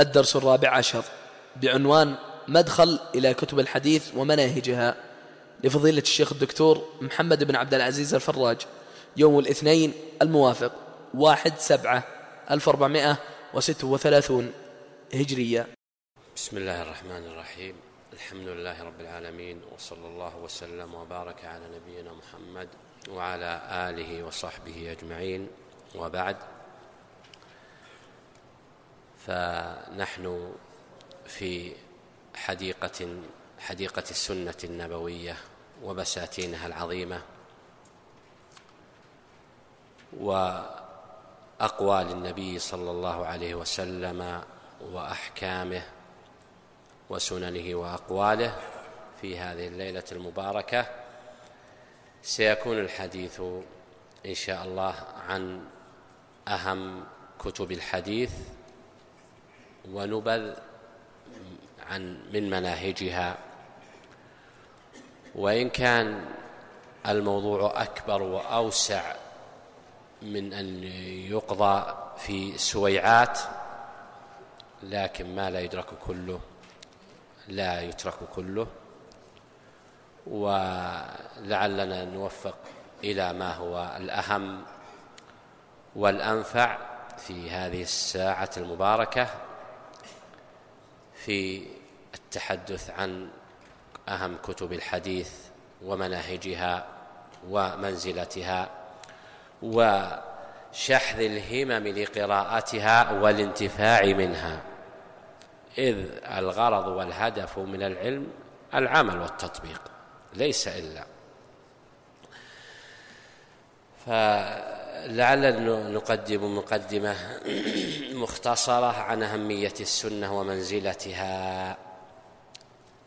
الدرس 14 بعنوان مدخل إلى كتب الحديث ومناهجها لفضيلة الشيخ الدكتور محمد بن عبد العزيز الفراج، يوم الاثنين الموافق 1/7/1436 هجرية. بسم الله الرحمن الرحيم، الحمد لله رب العالمين، وصلى الله وسلم وبارك على نبينا محمد وعلى آله وصحبه أجمعين، وبعد، فنحن في حديقة السنة النبوية وبساتينها العظيمة وأقوال النبي صلى الله عليه وسلم وأحكامه وسننه وأقواله في هذه الليلة المباركة. سيكون الحديث إن شاء الله عن أهم كتب الحديث ونبذ من مناهجها، وإن كان الموضوع أكبر وأوسع من أن يقضى في سويعات، لكن ما لا يدرك كله لا يترك كله، ولعلنا نوفق إلى ما هو الأهم والأنفع في هذه الساعة المباركة في التحدث عن أهم كتب الحديث ومناهجها ومنزلتها وشحذ الهمم لقراءتها والانتفاع منها، إذ الغرض والهدف من العلم العمل والتطبيق ليس إلا. فلعلنا نقدم مقدمة مختصرة عن أهمية السنة ومنزلتها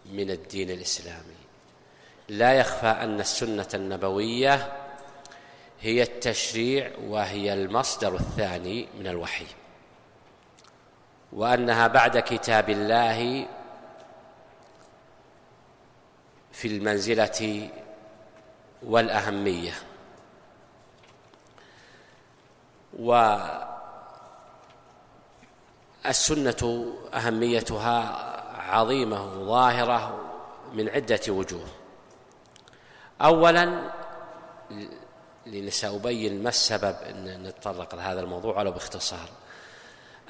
من الدين الإسلامي. لا يخفى أن السنة النبوية هي التشريع، وهي المصدر الثاني من الوحي، وأنها بعد كتاب الله في المنزلة والأهمية. والسنة أهميتها عظيمة وظاهرة من عدة وجوه. أولا، سأبين ما السبب أن نتطرق لهذا الموضوع ولو باختصار،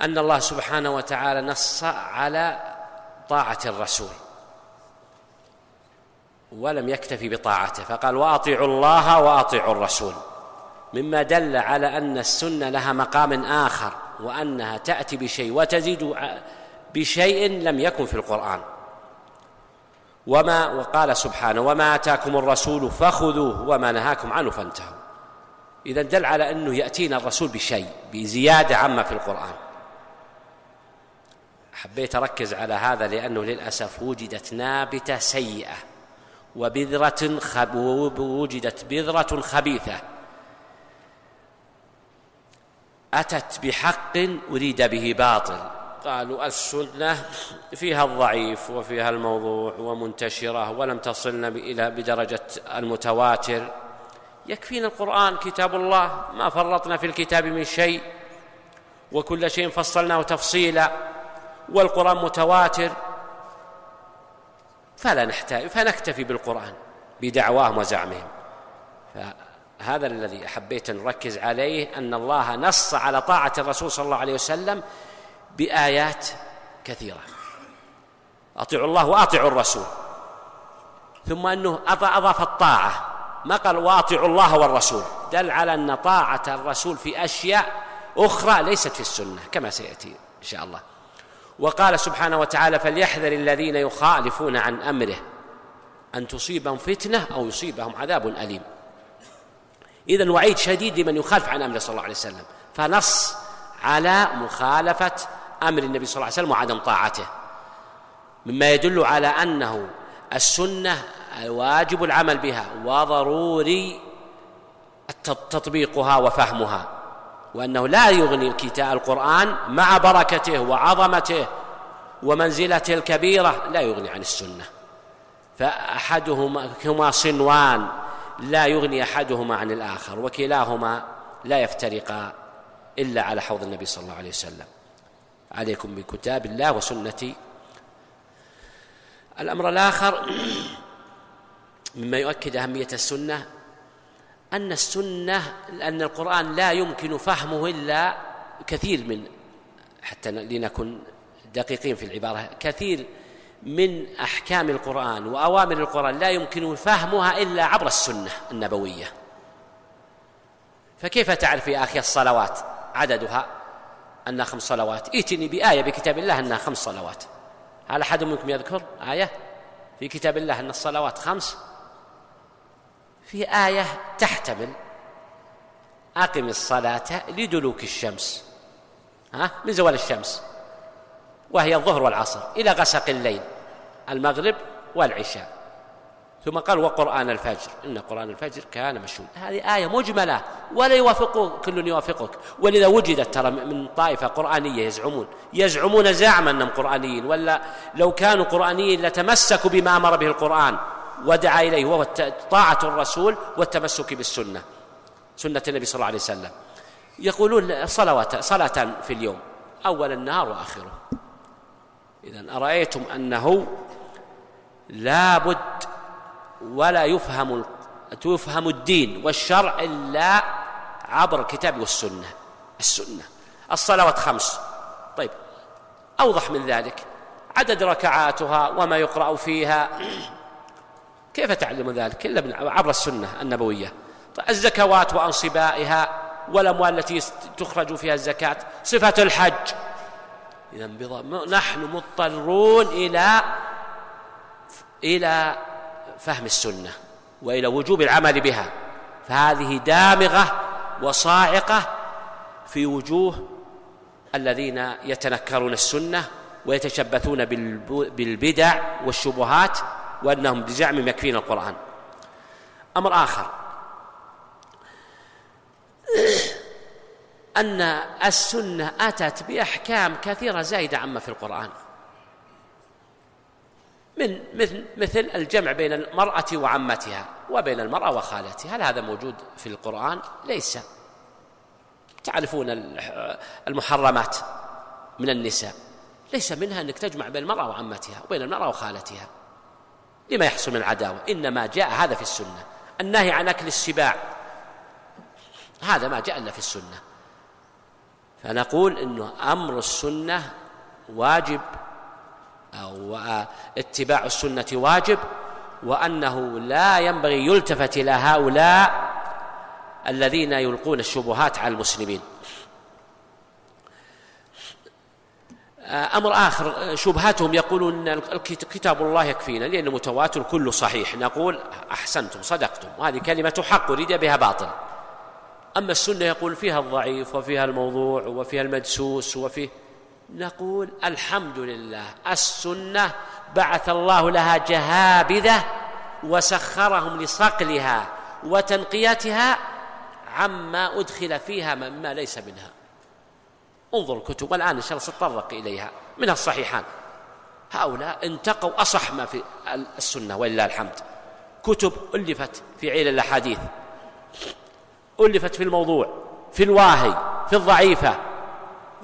أن الله سبحانه وتعالى نص على طاعة الرسول ولم يكتفي بطاعته، فقال وأطيعوا الله وأطيعوا الرسول، مما دل على أن السنة لها مقام آخر، وأنها تأتي بشيء وتزيد بشيء لم يكن في القرآن. وقال سبحانه وما آتاكم الرسول فخذوه وما نهاكم عنه فانتهوا. إذا دل على أنه يأتينا الرسول بشيء بزيادة عما في القرآن. حبيت أركز على هذا لأنه للأسف وجدت نابتة سيئة ووجدت بذرة خبيثة أتت بحق أريد به باطل. قالوا السنة فيها الضعيف وفيها الموضوع ومنتشرة ولم تصلنا إلى بدرجة المتواتر، يكفينا القرآن كتاب الله، ما فرطنا في الكتاب من شيء وكل شيء فصلناه تفصيلا، والقرآن متواتر فلا نحتاج، فنكتفي بالقرآن بدعواهم وزعمهم. فهذا الذي حبيت أن نركز عليه، أن الله نص على طاعة الرسول صلى الله عليه وسلم بآيات كثيرة. أطيعوا الله وأطيعوا الرسول، ثم أنه أضاف الطاعة، ما قال وأطيعوا الله والرسول، دل على أن طاعة الرسول في أشياء أخرى ليست في السنة كما سيأتي إن شاء الله. وقال سبحانه وتعالى فليحذر الذين يخالفون عن أمره أن تصيبهم فتنة أو يصيبهم عذاب أليم. إذن وعيد شديد لمن يخالف عن أمره صلى الله عليه وسلم، فنص على مخالفة أمر النبي صلى الله عليه وسلم وعدم طاعته، مما يدل على أنه السنة واجب العمل بها وضروري تطبيقها وفهمها، وأنه لا يغني الكتاب القرآن مع بركته وعظمته ومنزلته الكبيرة، لا يغني عن السنة، فأحدهما صنوان لا يغني أحدهما عن الآخر، وكلاهما لا يفترقا إلا على حوض النبي صلى الله عليه وسلم. عليكم بكتاب الله وسنتي. الأمر الآخر مما يؤكد أهمية السنة أن القرآن لا يمكن فهمه إلا كثير من، حتى لنكن دقيقين في العبارة، كثير من أحكام القرآن وأوامر القرآن لا يمكن فهمها إلا عبر السنة النبوية. فكيف تعرف يا أخي الصلوات عددها أنها 5 صلوات؟ ائتني بآية بكتاب الله أنها 5 صلوات. هل أحد منكم يذكر آية في كتاب الله أن الصلوات 5؟ في آية تحتمل أقم الصلاة لدلوك الشمس، من زوال الشمس وهي الظهر والعصر إلى غسق الليل، المغرب والعشاء، ثم قال وقرآن الفجر إن قرآن الفجر كان مشهود. هذه آية مجملة ولا يوافقه كل يوافقك. ولذا وجدت ترى من طائفة قرآنية يزعمون زعما أنهم قرآنيين، ولا لو كانوا قرآنيين لتمسكوا بما أمر به القرآن ودعا إليه، وهو طاعة الرسول والتمسك بالسنة، سنة النبي صلى الله عليه وسلم. يقولون صلاة في اليوم أول النهار وآخره. إذن أرأيتم أنه لا بد ولا يفهم الدين والشرع إلا عبر الكتاب والسنة. السنة الصلوات 5. طيب أوضح من ذلك عدد ركعاتها وما يقرأ فيها، كيف تعلم ذلك إلا عبر السنة النبوية. طيب الزكوات وأنصبائها والأموال التي تخرج فيها الزكاة، صفة الحج. إذن نحن مضطرون إلى فهم السنة وإلى وجوب العمل بها، فهذه دامغة وصاعقة في وجوه الذين يتنكرون السنة ويتشبثون بالبدع والشبهات وأنهم بزعم يكفينا القرآن. أمر آخر أن السنة أتت بأحكام كثيرة زائدة عما في القرآن، من مثل الجمع بين المرأة وعمتها وبين المرأة وخالتها. هل هذا موجود في القرآن؟ ليس. تعرفون المحرمات من النساء ليس منها أنك تجمع بين المرأة وعمتها وبين المرأة وخالتها لما يحصل من العداوة، إنما جاء هذا في السنة. النهي عن أكل السباع هذا ما جاء لنا في السنة. فنقول إنه أمر السنة واجب أو اتباع السنة واجب، وأنه لا ينبغي يلتفت إلى هؤلاء الذين يلقون الشبهات على المسلمين. أمر آخر شبهتهم يقولون الكتاب الله يكفينا لأنه متواتر كله صحيح. نقول أحسنتم صدقتم، وهذه كلمة حق وليد بها باطل. أما السنة يقول فيها الضعيف وفيها الموضوع وفيها المدسوس وفيه، نقول الحمد لله السنة بعث الله لها جهابذة وسخرهم لصقلها وتنقيتها عما أدخل فيها مما ليس منها. انظر الكتب، والآن إن شاء الله سنتطرق إليها، منها الصحيحان. هؤلاء انتقوا أصح ما في السنة ولله الحمد. كتب ألفت في عيل الأحاديث، ألفت في الموضوع، في الواهي، في الضعيفة.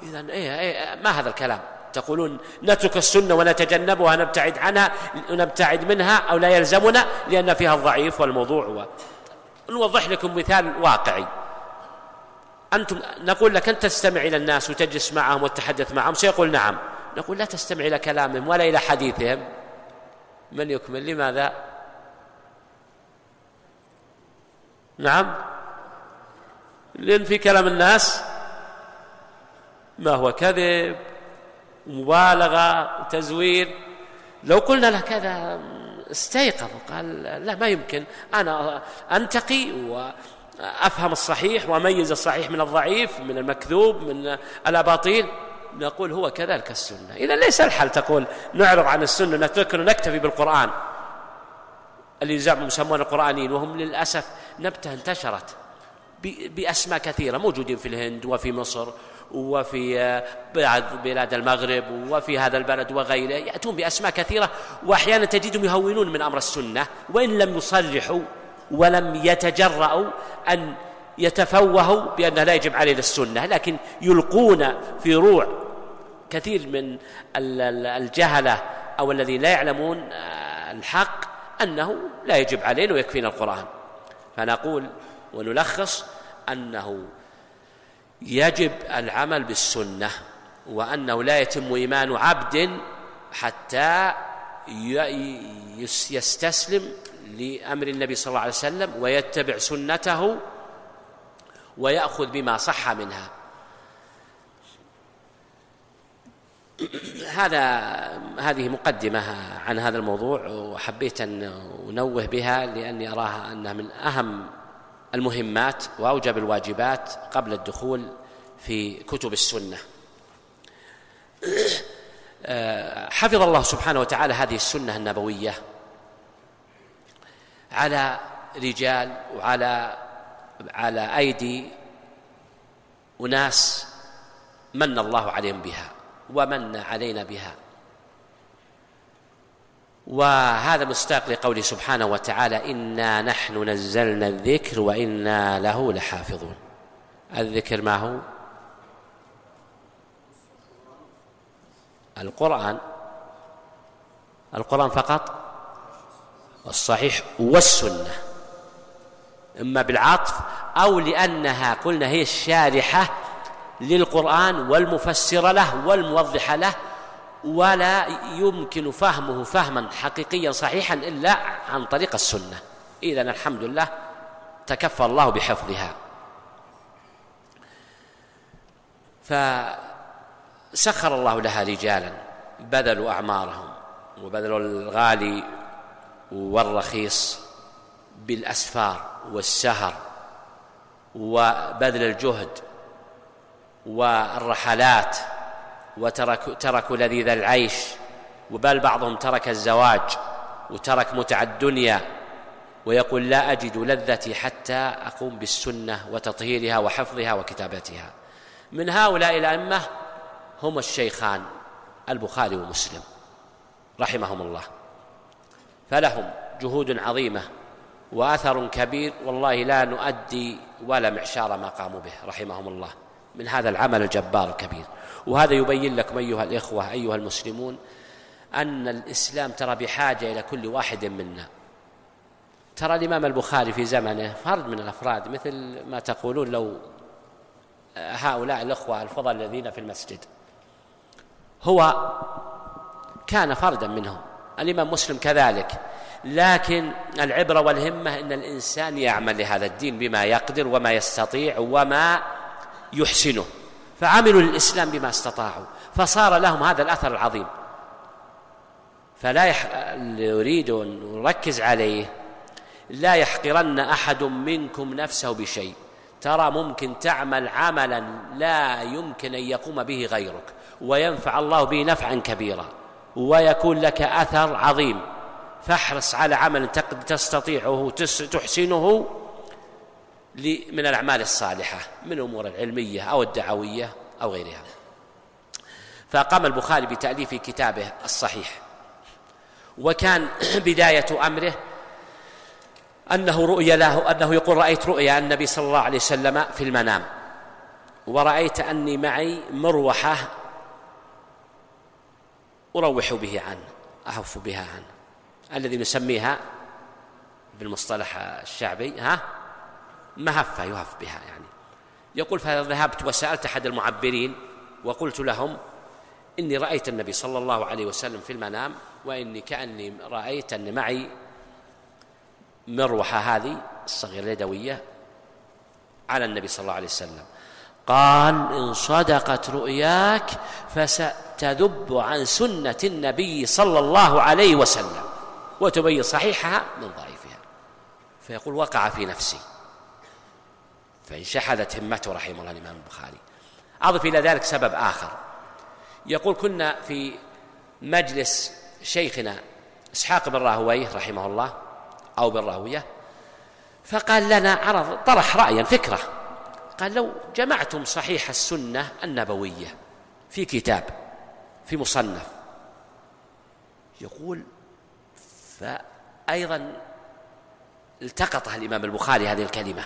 إذن ما هذا الكلام؟ تقولون نترك السنة ونتجنبها، نبتعد عنها، نبتعد منها أو لا يلزمنا لأن فيها الضعيف والموضوع نوضح لكم مثال واقعي. أنتم نقول لك أنت تستمع إلى الناس وتجلس معهم وتتحدث معهم، سيقول نعم. نقول لا تستمع إلى كلامهم ولا إلى حديثهم. من يكمل؟ لماذا؟ نعم، لأن في كلام الناس ما هو كذب ومبالغة وتزوير. لو قلنا له كذا استيقظ وقال لا ما يمكن، أنا أنتقي وأفهم الصحيح وأميز الصحيح من الضعيف من المكذوب من الأباطيل. نقول هو كذلك السنة. إذا ليس الحل تقول نعرض عن السنة نترك ونكتفي بالقرآن اللي يزعمون يسمون القرآنيين، وهم للأسف نبتة انتشرت بأسماء كثيرة موجودين في الهند وفي مصر وفي بلاد المغرب وفي هذا البلد وغيره، يأتون بأسماء كثيرة وأحيانا تجدهم يهونون من أمر السنة وإن لم يصرحوا ولم يتجرؤوا أن يتفوهوا بأن لا يجب علينا السنة، لكن يلقون في روع كثير من الجهلة أو الذين لا يعلمون الحق أنه لا يجب علينا ويكفينا القرآن. فنقول ونلخص أنه يجب العمل بالسنة، وأنه لا يتم إيمان عبد حتى يستسلم لأمر النبي صلى الله عليه وسلم ويتبع سنته ويأخذ بما صح منها. هذه مقدمة عن هذا الموضوع، وحبيت أن أنوه بها لأني أراها أنها من أهم المهمات وأوجب الواجبات قبل الدخول في كتب السنة. حفظ الله سبحانه وتعالى هذه السنة النبوية على رجال وعلى أيدي أناس من الله عليهم بها ومن علينا بها، وهذا مستاق لقوله سبحانه وتعالى: إنا نحن نزلنا الذكر وإنا له لحافظون. الذكر ما هو؟ القرآن فقط، والصحيح والسنة، إما بالعطف أو لأنها قلنا هي الشارحة للقرآن والمفسرة له والموضحة له، ولا يمكن فهمه فهما حقيقيا صحيحا إلا عن طريق السنة. إذن الحمد لله تكفى الله بحفظها. فسخر الله لها رجالا بذلوا أعمارهم وبذلوا الغالي والرخيص بالأسفار والسهر وبذل الجهد والرحلات، وتركوا لذيذ العيش، وبل بعضهم ترك الزواج وترك متع الدنيا، ويقول: لا أجد لذتي حتى أقوم بالسنة وتطهيرها وحفظها وكتابتها. من هؤلاء الأئمة هم الشيخان البخاري ومسلم رحمهم الله، فلهم جهود عظيمة وأثر كبير، والله لا نؤدي ولا معشار ما قاموا به رحمهم الله من هذا العمل الجبار الكبير. وهذا يبين لكم أيها الإخوة أيها المسلمون أن الإسلام ترى بحاجة إلى كل واحد منا. ترى الإمام البخاري في زمنه فرد من الأفراد، مثل ما تقولون لو هؤلاء الإخوة الفضل الذين في المسجد، هو كان فردا منهم، الإمام مسلم كذلك. لكن العبرة والهمة أن الإنسان يعمل لهذا الدين بما يقدر وما يستطيع وما يحسنه، فعملوا للإسلام بما استطاعوا، فصار لهم هذا الأثر العظيم. فلا يريد أن نركز عليه، لا يحقرن أحد منكم نفسه بشيء. ترى ممكن تعمل عملا لا يمكن أن يقوم به غيرك وينفع الله به نفعا كبيرا ويكون لك أثر عظيم، فاحرص على عمل تستطيعه تحسنه من الأعمال الصالحة، من الأمور العلمية أو الدعوية أو غيرها. فقام البخاري بتأليف كتابه الصحيح، وكان بداية أمره أنه رؤيا له، أنه يقول: رأيت رؤيا النبي صلى الله عليه وسلم في المنام، ورأيت أني معي مروحة أهف بها عنه، الذي نسميها بالمصطلح الشعبي مهفة، يهف بها يعني. يقول: فذهبت وسألت أحد المعبرين وقلت لهم: إني رأيت النبي صلى الله عليه وسلم في المنام، وإني كأني رأيت أن معي مروحة هذه الصغيرة اليدوية على النبي صلى الله عليه وسلم. قال: إن صدقت رؤياك فستذب عن سنة النبي صلى الله عليه وسلم وتبين صحيحها من ضعيفها. فيقول: وقع في نفسي، فانشحذت همته رحمه الله الإمام البخاري. أضف إلى ذلك سبب آخر، يقول: كنا في مجلس شيخنا إسحاق بن راهويه رحمه الله أو بن راهويه، فقال لنا طرح رأيا فكرة، قال: لو جمعتم صحيح السنة النبوية في كتاب، في مصنف، يقول فأيضا التقطها الإمام البخاري هذه الكلمة،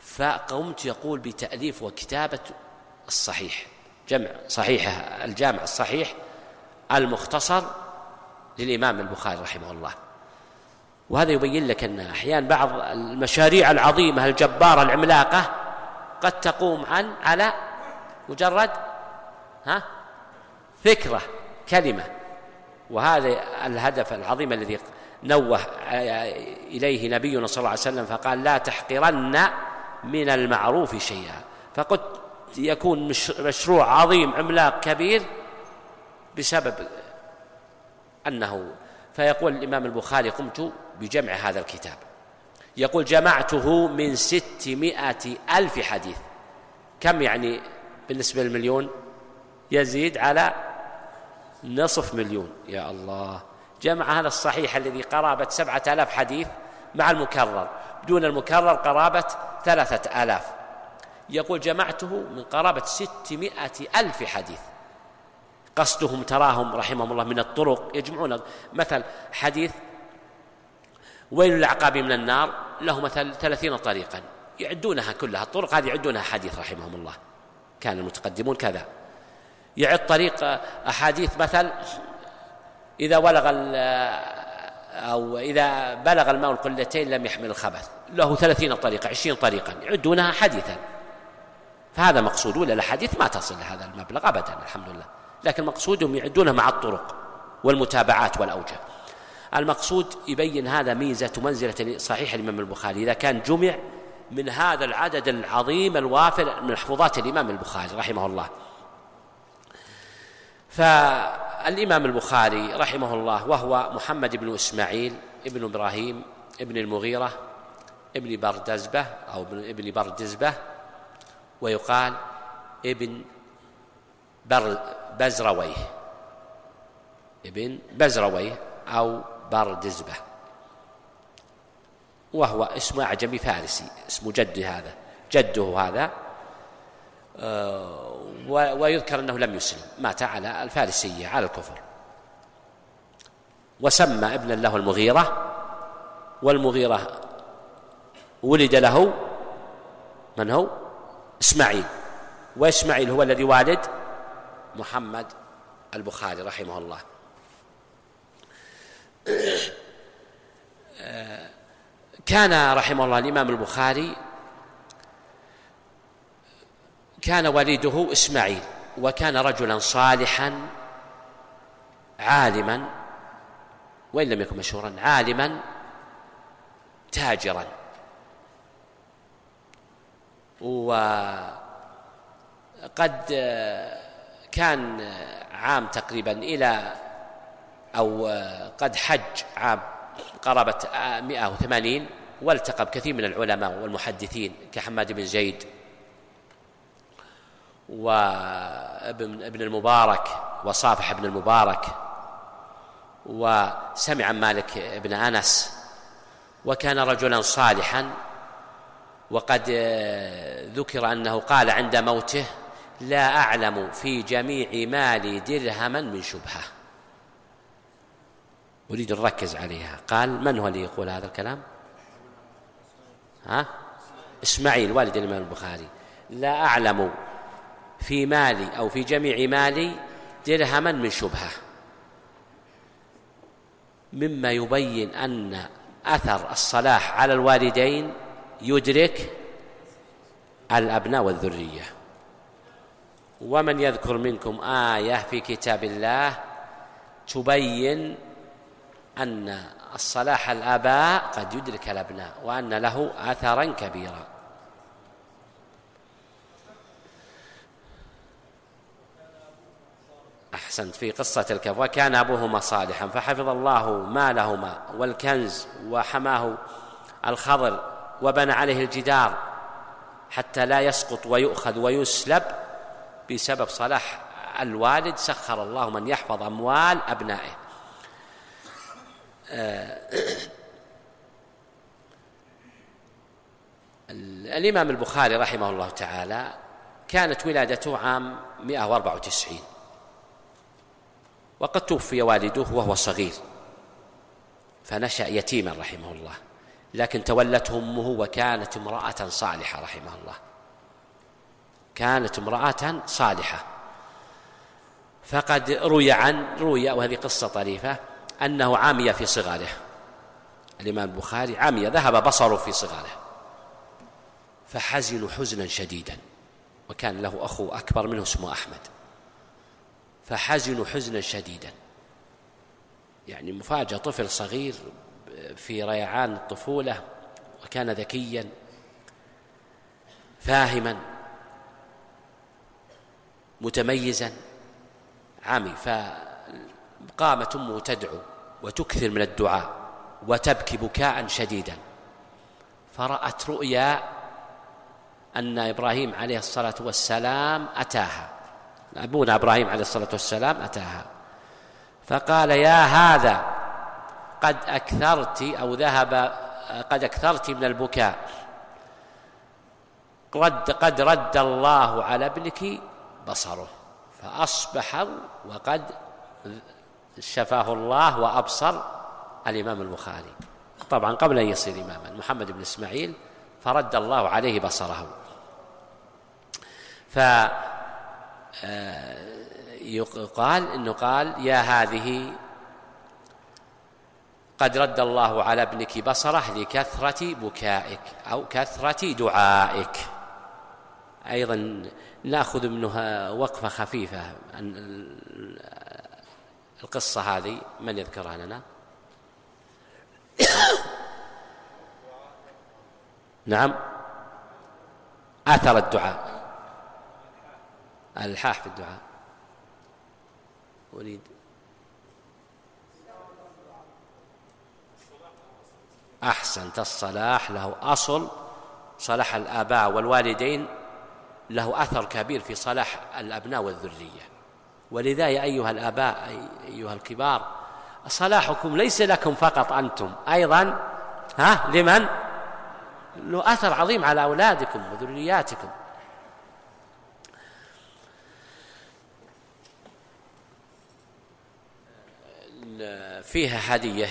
فقمت يقول بتأليف وكتابة الصحيح، جمع صحيحه، الجامع الصحيح المختصر للإمام البخاري رحمه الله. وهذا يبين لك أن أحيانا بعض المشاريع العظيمة الجبارة العملاقة قد تقوم على مجرد فكرة كلمة، وهذا الهدف العظيم الذي نوه إليه نبينا صلى الله عليه وسلم فقال: لا تحقرن من المعروف شيئا. فقد يكون مشروع عظيم عملاق كبير بسبب أنه، فيقول الإمام البخاري: قمت بجمع هذا الكتاب، يقول جمعته من 600,000 حديث. كم يعني بالنسبة للمليون؟ يزيد على 500,000. يا الله، جمع هذا الصحيح الذي قرابة 7,000 حديث مع المكرر، بدون المكرر قرابة 3,000. يقول جمعته من قرابة 600,000 حديث. قصدهم تراهم رحمهم الله من الطرق يجمعون، مثل حديث ويل العقاب من النار له مثل 30 طريقا، يعدونها كلها، الطرق هذه يعدونها حديث رحمهم الله، كان المتقدمون كذا. يعد طريق أحاديث مثل إذا بلغ الماء القلتين لم يحمل الخبث، له 30 طريقة، 20 طريقا، يعدونها حديثا. فهذا مقصود، ولا الحديث ما تصل لهذا المبلغ أبدا الحمد لله، لكن مقصودهم يعدونها مع الطرق والمتابعات والأوجه. المقصود يبين هذا ميزة ومنزلة صحيح الإمام البخاري إذا كان جمع من هذا العدد العظيم الوافر من محفوظات الإمام البخاري رحمه الله. فالإمام البخاري رحمه الله وهو محمد بن إسماعيل ابن إبراهيم ابن المغيرة ابن بردزبة أو ابن بردزبة، ويقال ابن بزرويه، ابن بزرويه أو بردزبة، وهو اسم أعجمي فارسي، اسم جده هذا ويذكر أنه لم يسلم، مات على الفارسية على الكفر. وسمى ابنا له المغيرة، والمغيرة ولد له من هو؟ إسماعيل، وإسماعيل هو الذي والد محمد البخاري رحمه الله. كان رحمه الله الإمام البخاري كان والده إسماعيل، وكان رجلا صالحا عالما وإن لم يكن مشهورا، عالما تاجرا، وقد كان عام تقريبا إلى أو قد حج عام قرابة 180، والتقى بكثير من العلماء والمحدثين كحماد بن زيد وابن المبارك وصافح ابن المبارك، وسمع مالك بن أنس. وكان رجلا صالحا، وقد ذكر أنه قال عند موته: لا أعلم في جميع مالي درهما من شبهة. أريد أن ركز عليها. قال من هو اللي يقول هذا الكلام؟ إسماعيل والد الإمام البخاري. لا أعلم في مالي أو في جميع مالي درهما من شبهة، مما يبين أن أثر الصلاح على الوالدين يدرك الأبناء والذرية. ومن يذكر منكم آية في كتاب الله تبين أن الصلاح الآباء قد يدرك الأبناء، وأن له أثرا كبيرا. أحسنت، في قصة الكهف: وكان أبوهما صالحا فحفظ الله مالهما والكنز وحماه الخضر وبنى عليه الجدار حتى لا يسقط ويؤخذ ويسلب. بسبب صلاح الوالد سخر الله من يحفظ أموال أبنائه. الإمام البخاري رحمه الله تعالى كانت ولادته عام 194، وقد توفي والده وهو صغير، فنشأ يتيما رحمه الله، لكن تولته أمه وكانت امرأة صالحة رحمه الله، كانت امرأة صالحة. فقد روي وهذه قصة طريفة أنه عمي في صغره، الإمام البخاري عمي ذهب بصره في صغره، فحزن حزنا شديدا، وكان له أخو أكبر منه اسمه أحمد، فحزن حزنا شديدا، يعني مفاجأة طفل صغير في ريعان الطفولة، وكان ذكيا فاهما متميزا عمي. فقامت أمه تدعو وتكثر من الدعاء وتبكي بكاء شديدا، فرأت رؤيا أن إبراهيم عليه الصلاة والسلام أتاها، أبونا إبراهيم عليه الصلاة والسلام أتاها، فقال: يا هذا قد أكثرت أو ذهب قد أكثرت من البكاء، قد رد الله على ابنك بصره، فأصبح وقد شفاه الله وأبصر. الإمام البخاري طبعا قبل أن يصير إماما محمد بن إسماعيل، فرد الله عليه بصره. فيقال إنه قال: يا هذه قد رد الله على ابنك بصره لكثرة بكائك أو كثرة دعائك. أيضا نأخذ منها وقفة خفيفة عن القصة هذه، من يذكرها لنا؟ نعم، أثر الدعاء، الحاح في الدعاء. أريد أحسنت، الصلاح له أصل، صلاح الآباء والوالدين له أثر كبير في صلاح الأبناء والذرية. ولذا يا أيها الآباء أيها الكبار، صلاحكم ليس لكم فقط أنتم، أيضا لمن؟ له أثر عظيم على أولادكم وذرياتكم. فيها هدية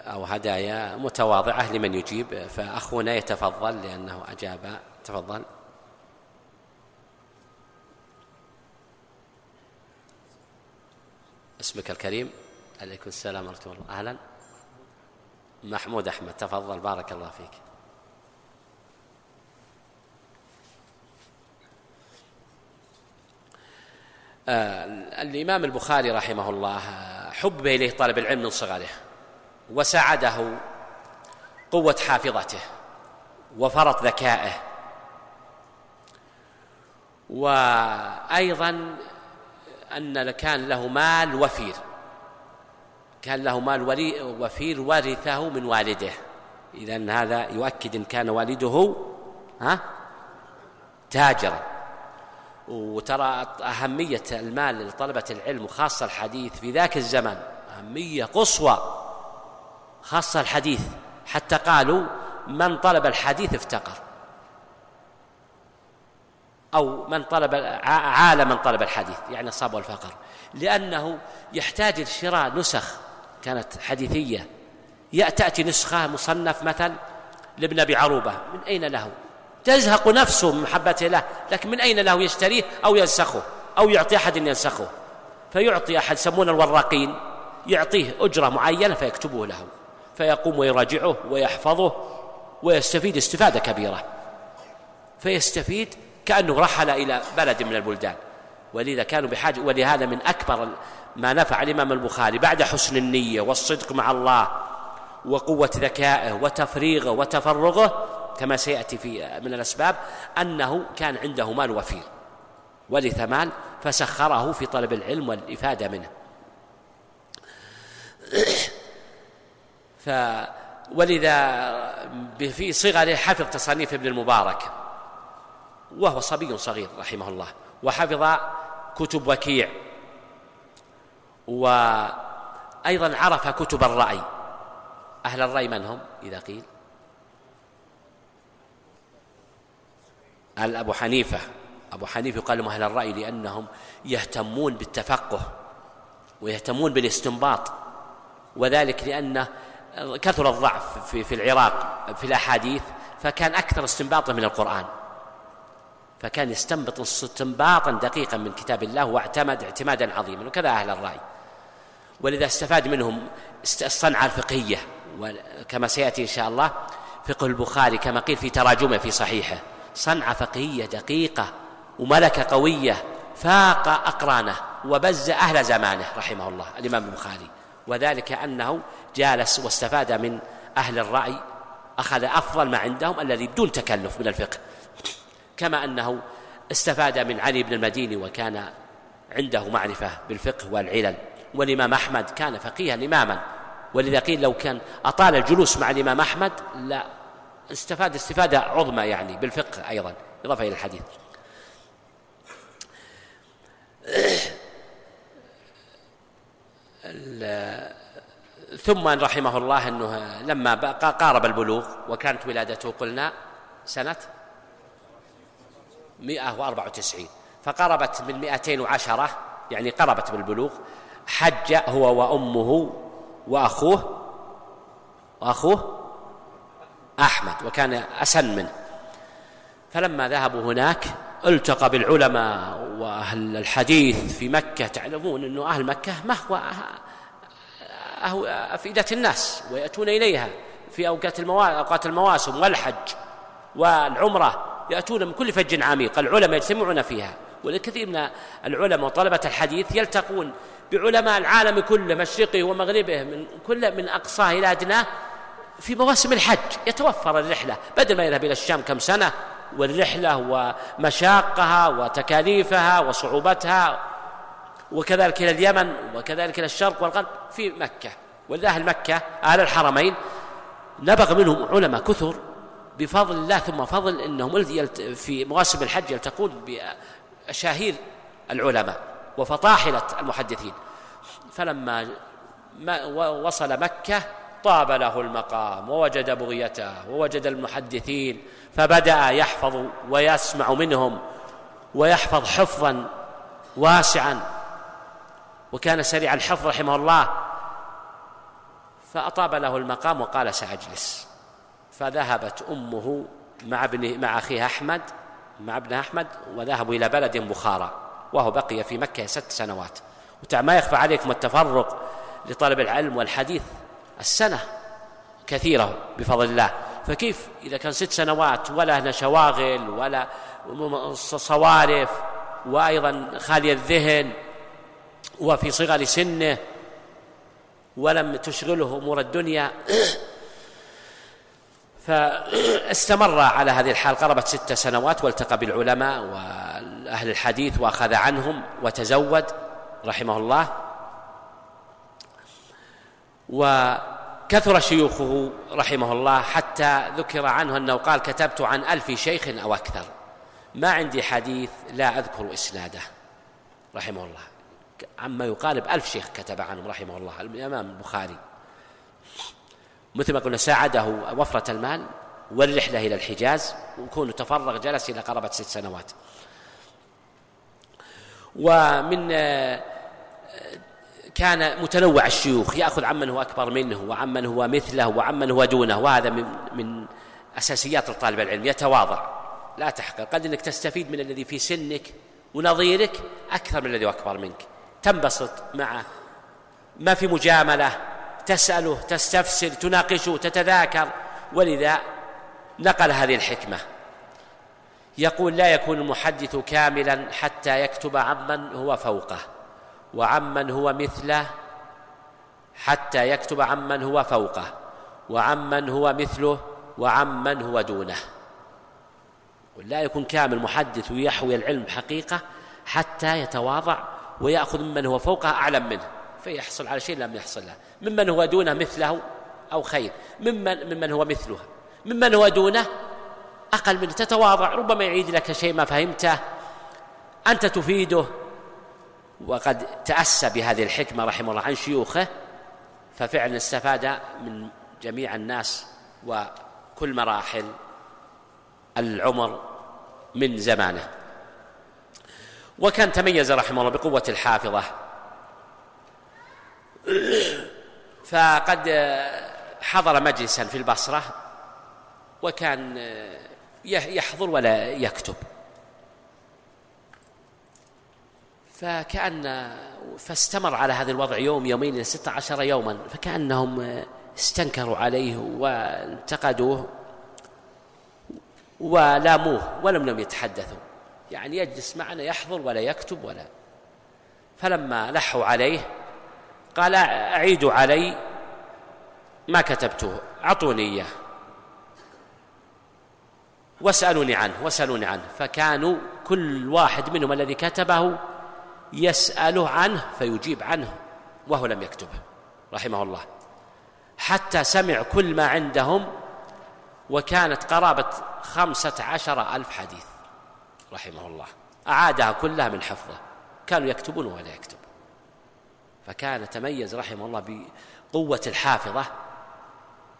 أو هدايا متواضعة لمن يجيب، فأخونا يتفضل لأنه أجاب. تفضل. اسمك الكريم؟ عليكم السلام ورحمة الله. أهلا، محمود أحمد، تفضل، بارك الله فيك. الإمام البخاري رحمه الله حب إليه طلب العلم من صغره، وسعده قوة حافظته وفرط ذكائه، وأيضا أن كان له مال وفير، ورثه من والده. إذن هذا يؤكد إن كان والده تاجرا. وترى أهمية المال لطلبة العلم وخاصة الحديث في ذاك الزمن أهمية قصوى، خاصة الحديث، حتى قالوا: من طلب الحديث افتقر، أو من طلب عالم من طلب الحديث، يعني صاب الفقر، لأنه يحتاج لشراء نسخ كانت حديثية، تأتي نسخة مصنف مثلا لابن أبي عروبة، من أين له؟ تزهق نفسه من محبته له، لكن من أين له يشتريه أو ينسخه أو يعطي أحد ينسخه؟ فيعطي أحد يسمونه الوراقين، يعطيه أجرة معينة فيكتبه له، فيقوم ويراجعه ويحفظه ويستفيد استفادة كبيرة، فيستفيد كأنه رحل إلى بلد من البلدان. ولذا كانوا بحاجة، ولهذا من أكبر ما نفع الإمام البخاري بعد حسن النية والصدق مع الله وقوة ذكائه وتفريغه وتفرغه كما سيأتي في من الأسباب، أنه كان عنده مال وفير، ورث مال فسخره في طلب العلم والإفادة منه. ولذا في صغره حفظ تصانيف ابن المبارك وهو صبي صغير رحمه الله، وحفظ كتب وكيع، وأيضا عرف كتب الرأي. أهل الرأي من هم إذا قيل؟ أبو حنيفة. أبو حنيفة يقال لهم أهل الرأي لأنهم يهتمون بالتفقه ويهتمون بالاستنباط، وذلك لأن كثر الضعف في العراق في الأحاديث، فكان أكثر استنباطه من القرآن، فكان يستنبط استنباطا دقيقا من كتاب الله واعتمد اعتمادا عظيما، وكذا أهل الرأي. ولذا استفاد منهم الصنعة الفقهية، وكما سيأتي إن شاء الله فقه البخاري كما قيل في تراجمه في صحيحه، صنعة فقهية دقيقة وملكة قوية، فاق أقرانه وبز أهل زمانه رحمه الله الإمام البخاري، وذلك أنه جالس واستفاد من أهل الرأي، أخذ أفضل ما عندهم الذي بدون تكلف من الفقه، كما أنه استفاد من علي بن المديني وكان عنده معرفة بالفقه والعلل. والإمام أحمد كان فقيها إماما، ولذا قيل لو كان أطال الجلوس مع الإمام أحمد لا استفاد استفادة عظمى يعني بالفقه أيضا، إضافة إلى الحديث. ثم رحمه الله أنه لما قارب البلوغ، وكانت ولادته قلنا سنة 194، فقربت من 210 يعني قربت بالبلوغ، حج هو وأمه وأخوه أحمد، وكان أسن منه. فلما ذهبوا هناك التقى بالعلماء وأهل الحديث في مكة. تعلمون أنه أهل مكة ما هو أفئدة الناس، ويأتون إليها في أوقات المواسم والحج والعمرة، يأتون من كل فج عميق، العلماء يجتمعون فيها. والكثير من العلماء وطلبة الحديث يلتقون بعلماء العالم كله، مشرقه ومغربه، من كل من أقصاه إلى أدناه، في مواسم الحج يتوفر الرحلة، بدل ما يذهب إلى الشام كم سنة، والرحلة ومشاقها وتكاليفها وصعوبتها، وكذلك إلى اليمن وكذلك إلى الشرق والغرب، في مكة. والأهل مكة أهل الحرمين نبغ منهم علماء كثر بفضل الله، ثم فضل أنهم في مواسم الحج يلتقون بأشاهير العلماء وفطاحلة المحدثين. فلما وصل مكة طاب له المقام ووجد بغيته ووجد المحدثين، فبدأ يحفظ ويسمع منهم ويحفظ حفظا واسعا، وكان سريع الحفظ رحمه الله. فأطاب له المقام وقال سأجلس. فذهبت أمه مع أخيه أحمد، مع ابن أحمد، وذهبوا إلى بلد بخارى، وهو بقي في مكة 6 سنوات. ما يخفى عليكم التفرق لطلب العلم والحديث، السنة كثيرة بفضل الله، فكيف إذا كان 6 سنوات ولا هنا شواغل ولا صوارف، وأيضا خالي الذهن وفي صغر سنه، ولم تشغله أمور الدنيا. فاستمر على هذه الحال قرابة 6 سنوات، والتقى بالعلماء وأهل الحديث وأخذ عنهم وتزود رحمه الله، وكثر شيوخه رحمه الله، حتى ذكر عنه أنه قال كتبت عن 1000 شيخ أو أكثر، ما عندي حديث لا أذكر إسناده رحمه الله، عما يقارب 1000 شيخ كتب عنهم رحمه الله الإمام البخاري. مثل ما قلنا ساعده وفرة المال والرحلة إلى الحجاز، وكونه تفرغ جلس إلى قرابة 6 سنوات. ومن كان متنوع الشيوخ، يأخذ عمن هو أكبر منه وعمن هو مثله وعمن هو دونه، وهذا من أساسيات الطالب العلم، يتواضع لا تحقر، قد أنك تستفيد من الذي في سنك ونظيرك أكثر من الذي هو أكبر منك، تنبسط معه، ما في مجاملة، تسأله، تستفسر، تناقشه، تتذاكر. ولذا نقل هذه الحكمة، يقول لا يكون المحدث كاملا حتى يكتب عمن هو فوقه، وعمن هو مثله حتى يكتب عمن هو فوقه، وعمن هو مثله، وعمن هو دونه. ولا يكون كامل محدث ويحوي العلم حقيقة حتى يتواضع ويأخذ ممن هو فوقه أعلم منه، فيحصل على شيء لم يحصل له، ممن هو دونه مثله أو خير، ممن هو مثله، ممن هو دونه أقل منه، تتواضع، ربما يعيد لك شيء ما فهمته أنت تفيده. وقد تأسى بهذه الحكمة رحمه الله عن شيوخه، ففعلا استفاد من جميع الناس وكل مراحل العمر من زمانه. وكان تميز رحمه الله بقوة الحافظة، فقد حضر مجلسا في البصرة، وكان يحضر ولا يكتب، فاستمر على هذا الوضع يوم يومين 16 يوما، فكأنهم استنكروا عليه وانتقدوه ولاموه ولم يتحدثوا، يعني يجلس معنا يحضر ولا يكتب ولا. فلما لحوا عليه قال أعيدوا علي ما كتبته، أعطوني إياه واسألوني عنه. فكانوا كل واحد منهم الذي كتبه يسأله عنه فيجيب عنه وهو لم يكتبه رحمه الله، حتى سمع كل ما عندهم، وكانت قرابة 15,000 حديث رحمه الله، أعادها كلها من حفظه، كانوا يكتبون ولا يكتب. فكان تميز رحمه الله بقوة الحافظة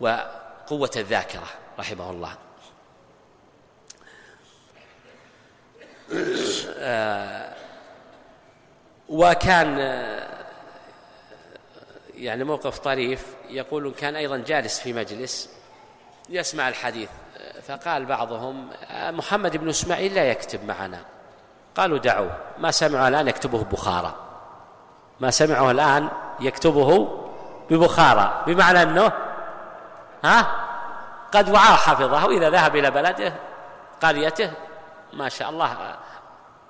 وقوة الذاكرة رحمه الله. وكان يعني موقف طريف، يقول كان أيضا جالس في مجلس يسمع الحديث، فقال بعضهم محمد بن إسماعيل لا يكتب معنا، قالوا دعوه، ما سمعه الآن يكتبه ببخارى، بمعنى أنه قد وعى حفظه، إذا ذهب إلى بلده قريته ما شاء الله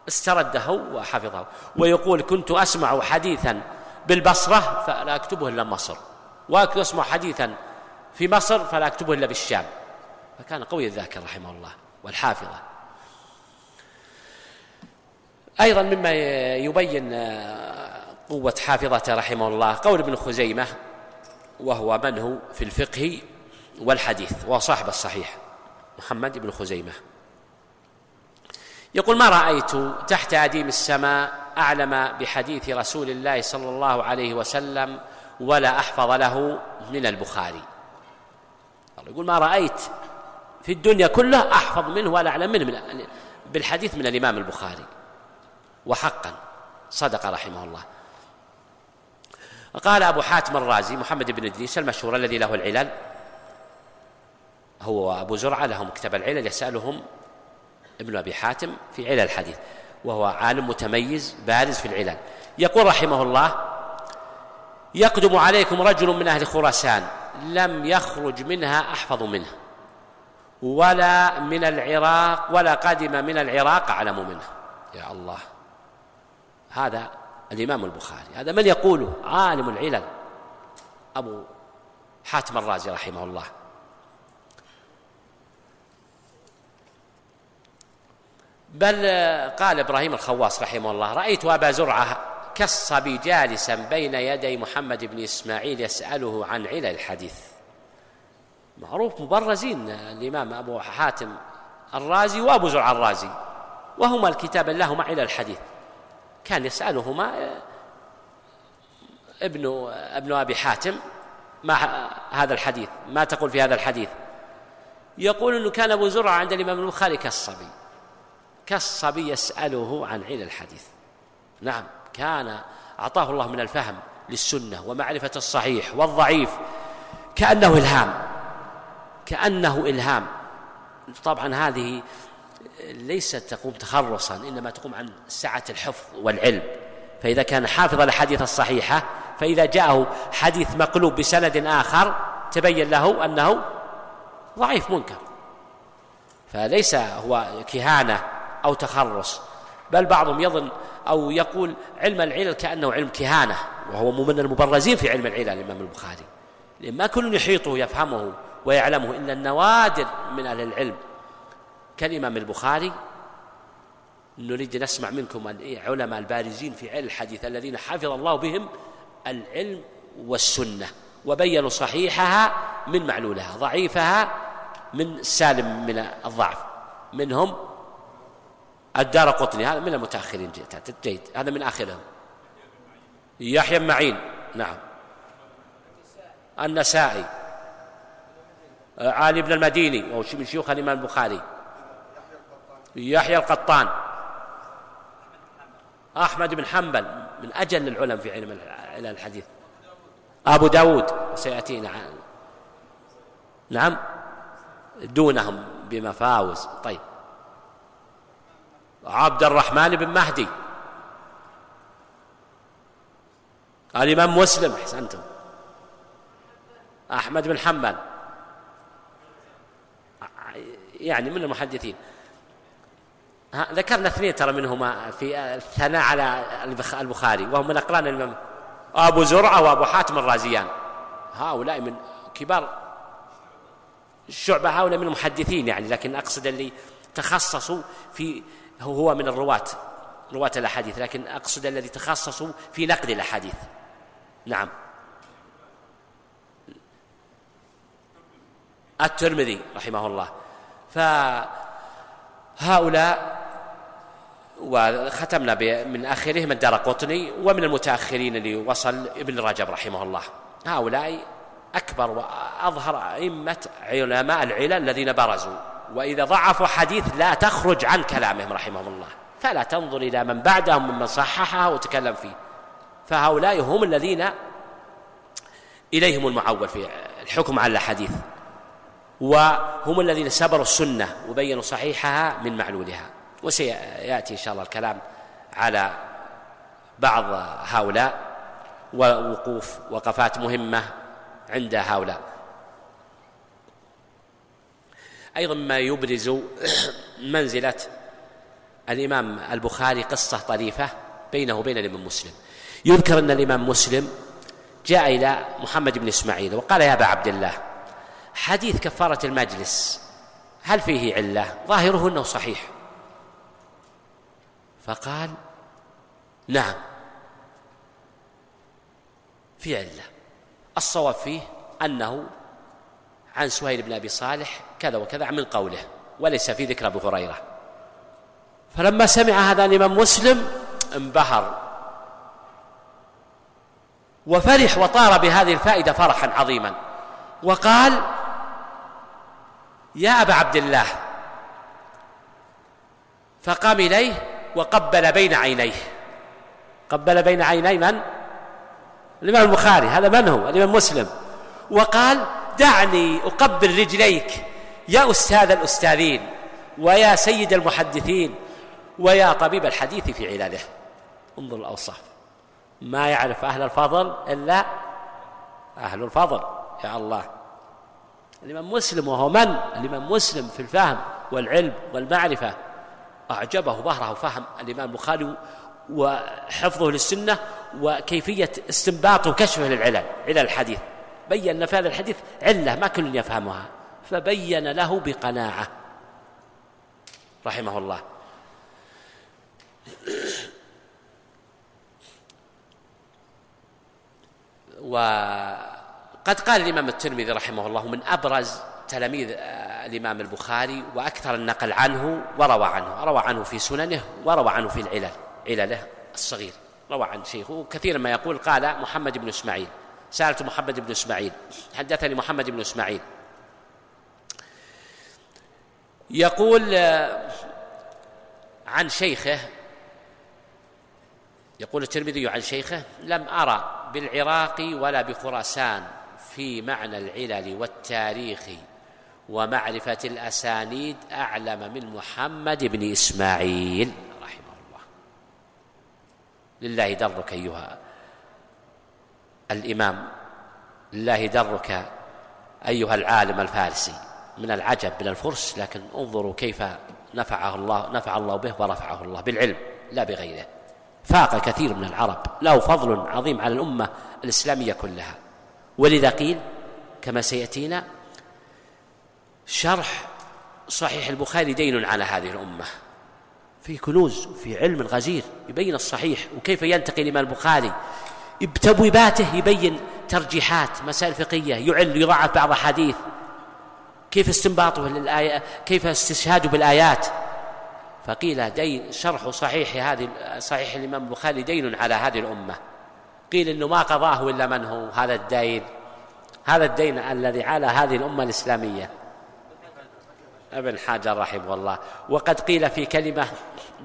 استرده وحفظه. ويقول كنت أسمع حديثا بالبصرة فلا أكتبه إلا مصر، وأسمع حديثا في مصر فلا أكتبه إلا بالشام. فكان قوي الذاكر رحمه الله والحافظة. أيضا مما يبين قوة حافظته رحمه الله قول ابن خزيمة، وهو من هو في الفقه والحديث وصاحب الصحيح محمد بن خزيمة، يقول ما رأيت تحت أديم السماء أعلم بحديث رسول الله صلى الله عليه وسلم ولا أحفظ له من البخاري. يقول ما رأيت في الدنيا كلها أحفظ منه ولا أعلم منه بالحديث من الإمام البخاري، وحقا صدق رحمه الله. قال أبو حاتم الرازي محمد بن إدريس المشهور الذي له العلل، هو أبو زرعة لهم كتاب العلل، يسألهم ابن أبي حاتم في علل الحديث، وهو عالم متميز بارز في العلل، يقول رحمه الله يقدم عليكم رجل من أهل خراسان لم يخرج منها أحفظ منه، ولا من العراق ولا قدم من العراق أعلم منه. يا الله، هذا الإمام البخاري، هذا من يقوله عالم العلل أبو حاتم الرازي رحمه الله. بل قال إبراهيم الخواص رحمه الله رأيت أبا زرعة كالصبي جالسا بين يدي محمد بن إسماعيل يسأله عن علل الحديث. معروف مبرزين الإمام أبو حاتم الرازي وأبو زرعة الرازي، وهما الكتاب لهما علل الحديث، كان يسألهما ابن أبي حاتم ما هذا الحديث، ما تقول في هذا الحديث. يقول أنه كان أبو زرعة عند الإمام البخاري كالصبي يسأله عن علل الحديث. نعم، كان أعطاه الله من الفهم للسنة ومعرفة الصحيح والضعيف، كأنه إلهام. طبعا هذه ليست تقوم تخرصا، إنما تقوم عن سعة الحفظ والعلم. فإذا كان حافظ الحديث الصحيحة، فإذا جاءه حديث مقلوب بسند آخر تبين له أنه ضعيف منكر، فليس هو كهانة أو تخرص. بل بعضهم يظن أو يقول علم العلل كأنه علم كهانة، وهو من المبرزين في علم العلل الإمام البخاري، لما كل يحيطه يفهمه ويعلمه إلا النوادر من أهل العلم كالإمام البخاري. نريد نسمع منكم العلماء البارزين في علم الحديث الذين حفظ الله بهم العلم والسنة، وبينوا صحيحها من معلولها، ضعيفها من سالم من الضعف. منهم الدارقطني، هذا من المتأخرين جيد، هذا من آخرهم. يحيى معين، نعم. النسائي، علي بن المديني وهو من شيوخ الإمام البخاري. يحيى القطان، أحمد بن حنبل من أجل العلم في علم الحديث. أبو داود سيأتينا نعم دونهم بمفاوز. طيب، عبد الرحمن بن مهدي، قال الإمام مسلم، أحسنتم، أحمد بن حنبل يعني من المحدثين. ذكرنا اثنين ترى منهما في الثناء على البخاري، وهم من أقران الإمام أبو زرعة وأبو حاتم الرازيان، هؤلاء من كبار الشعبة، هؤلاء من المحدثين يعني، لكن أقصد اللي تخصصوا في هو من الرواة، رواة الأحاديث، لكن أقصد الذي تخصصوا في نقد الأحاديث. نعم، الترمذي رحمه الله. فهؤلاء، وختمنا من آخرهم الدارقطني، ومن المتأخرين اللي وصل ابن رجب رحمه الله. هؤلاء أكبر وأظهر أئمة علماء العلل الذين برزوا، وإذا ضعفوا حديث لا تخرج عن كلامهم رحمهم الله، فلا تنظر إلى من بعدهم ممن صححها وتكلم فيه، فهؤلاء هم الذين إليهم المعول في الحكم على الحديث، وهم الذين سبروا السنة وبينوا صحيحها من معلولها. وسيأتي إن شاء الله الكلام على بعض هؤلاء وقفات مهمة عند هؤلاء. أيضا ما يبرز منزلة الإمام البخاري قصة طريفة بينه وبين الإمام مسلم. يذكر أن الإمام مسلم جاء إلى محمد بن إسماعيل وقال: يا أبا عبد الله، حديث كفارة المجلس هل فيه علة؟ ظاهره أنه صحيح. فقال: نعم، في علة، الصواب فيه أنه عن سهيل بن أبي صالح كذا وكذا من قوله، وليس في ذكر أبو هريرة. فلما سمع هذا الإمام مسلم انبهر وفرح وطار بهذه الفائدة فرحا عظيما، وقال: يا أبا عبد الله. فقام إليه وقبل بين عينيه. قبل بين عينيه من؟ الإمام البخاري. هذا من هو؟ الإمام مسلم. وقال: دعني أقبل رجليك يا أستاذ الأستاذين، ويا سيد المحدثين، ويا طبيب الحديث في علاله. انظر الأوصاف، ما يعرف أهل الفضل إلا أهل الفضل. يا الله، الإمام مسلم، وهو من؟ الإمام مسلم في الفهم والعلم والمعرفة أعجبه بهره فهم الإمام البخاري وحفظه للسنة وكيفية استنباطه وكشفه للعلل، علل الحديث. بيّن في هذا الحديث علة ما كل يفهمها، فبين له بقناعة رحمه الله. وقد قال الإمام الترمذي رحمه الله من أبرز تلاميذ الإمام البخاري وأكثر النقل عنه، وروى عنه في سننه، وروى عنه في العلل، علله الصغير، روى عن شيخه كثيرا ما يقول: قال محمد بن إسماعيل، سألت محمد بن إسماعيل، حدثني محمد بن إسماعيل، يقول عن شيخه، يقول الترمذي عن شيخه: لم أرى بالعراق ولا بخراسان في معنى العلل والتاريخ ومعرفة الأسانيد أعلم من محمد بن إسماعيل رحمه الله. لله درك أيها الإمام، لله درك أيها العالم الفارسي، من العجب من الفرس، لكن انظروا كيف نفع الله به ورفعه الله بالعلم لا بغيره. فاق كثير من العرب، له فضل عظيم على الأمة الإسلامية كلها. ولذا قيل كما سيأتينا: شرح صحيح البخاري دين على هذه الأمة، في كنوز وفي علم غزير يبين الصحيح وكيف ينتقي الإمام البخاري، بتبويباته يبين ترجيحات مسائل فقهية، يعل يضعف بعض حديث، كيف استنباطه للآية، كيف استشهاده بالآيات. فقيل دين شرح صحيح الإمام البخاري دين على هذه الأمة. قيل إنه ما قضاه إلا من هو هذا الدين الذي على هذه الأمة الإسلامية، ابن حجر رحمه الله. وقد قيل في كلمة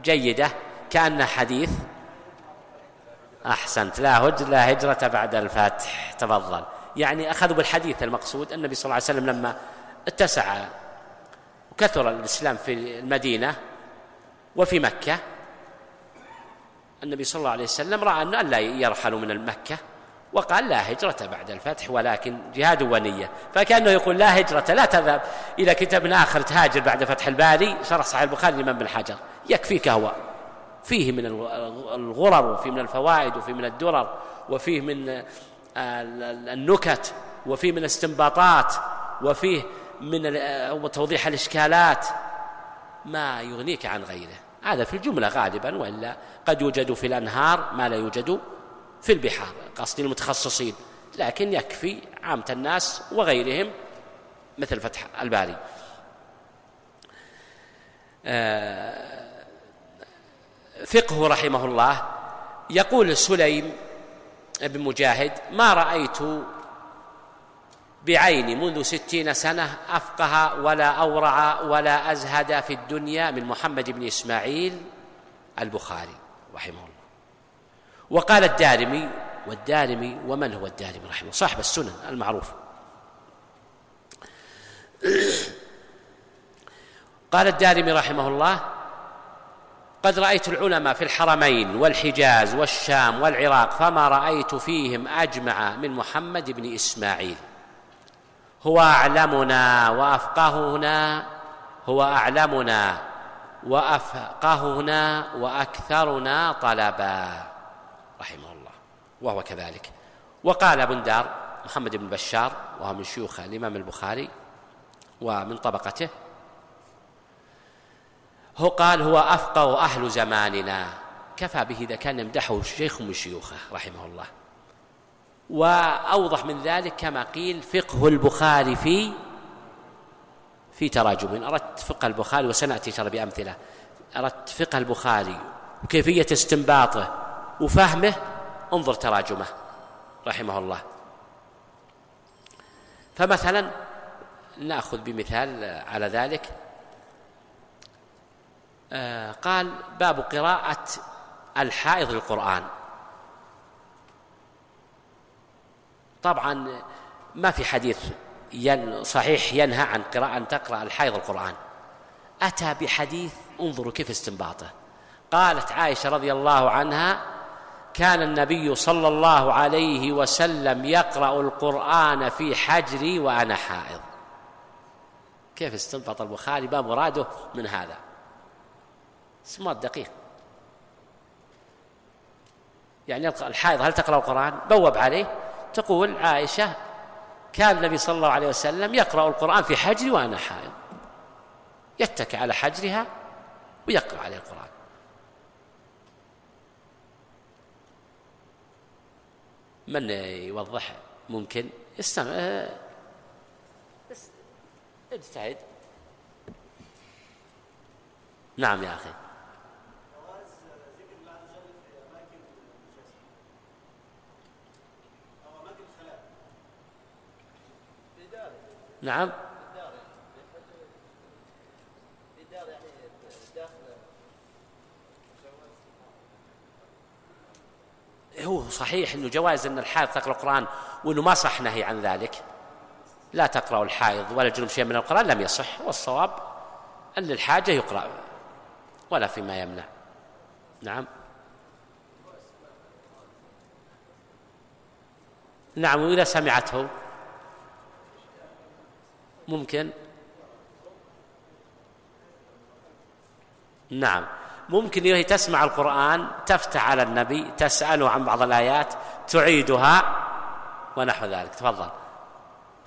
جيدة كأن حديث، أحسنت، لا هجرة بعد الفتح، تفضل، يعني أخذوا بالحديث. المقصود النبي صلى الله عليه وسلم لما اتسع وكثر الإسلام في المدينة وفي مكة، النبي صلى الله عليه وسلم رأى أن لا يرحلوا من مكة، وقال لا هجرة بعد الفتح ولكن جهاد ونية، فكأنه يقول لا هجرة، لا تذهب إلى كتاب آخر تهاجر بعد فتح الباري. شرح صحيح البخاري الإمام ابن حجر، يكفيك هو، فيه من الغرر وفيه من الفوائد وفيه من الدرر وفيه من النكت وفيه من الاستنباطات وفيه من توضيح الإشكالات، ما يغنيك عن غيره. هذا في الجملة غالبا، وإلا قد يوجد في الأنهار ما لا يوجد في البحار، قصدي المتخصصين، لكن يكفي عامة الناس وغيرهم مثل فتح الباري. فقه رحمه الله. يقول سليم بن مجاهد: ما رأيت بعيني منذ 60 سنة أفقه ولا أورع ولا أزهد في الدنيا من محمد بن إسماعيل البخاري رحمه الله. وقال الدارمي، ومن هو الدارمي رحمه الله؟ صاحب السنن المعروف. قال الدارمي رحمه الله: قد رأيت العلماء في الحرمين والحجاز والشام والعراق فما رأيت فيهم أجمع من محمد بن إسماعيل، هو أعلمنا وأفقهنا، وأكثرنا طلبا رحمه الله، وهو كذلك. وقال ابن دار محمد بن بشار، وهو من شيوخ الإمام البخاري ومن طبقته، هو قال: هو أفقه أهل زماننا. كفى به إذا كان يمدحه شيخ من شيوخه رحمه الله. وأوضح من ذلك كما قيل: فقه البخاري في تراجم. أردت فقه البخاري، وسنأتي ترى بأمثلة. أردت فقه البخاري وكيفية استنباطه وفهمه، انظر تراجمه رحمه الله. فمثلا نأخذ بمثال على ذلك. قال: باب قراءة الحائض للقرآن. طبعا ما في حديث صحيح ينهى عن قراءة أن تقرأ الحائض القرآن، أتى بحديث، انظروا كيف استنباطه. قالت عائشة رضي الله عنها: كان النبي صلى الله عليه وسلم يقرأ القرآن في حجري وأنا حائض. كيف استنبط البخاري ما مراده من هذا؟ اسمه الدقيق. يعني الحائض هل تقرأ القرآن؟ بوب عليه. تقول عائشة: كان النبي صلى الله عليه وسلم يقرأ القرآن في حجري وأنا حائض. يتكئ على حجرها ويقرأ عليه القرآن. من يوضح؟ ممكن استمع، اجتهد. نعم يا أخي. نعم. هو صحيح أنه جواز أن الحائض تقرأ القرآن، وأنه ما صح نهي عن ذلك. لا تقرأ الحائض ولا الجنوب شيئا من القرآن، لم يصح. والصواب أن للحاجة يقرأ، ولا فيما يمنع. نعم. نعم. وإذا سمعته ممكن. نعم. ممكن وهي تسمع القرآن تفتح على النبي، تسأله عن بعض الآيات، تعيدها ونحو ذلك. تفضل.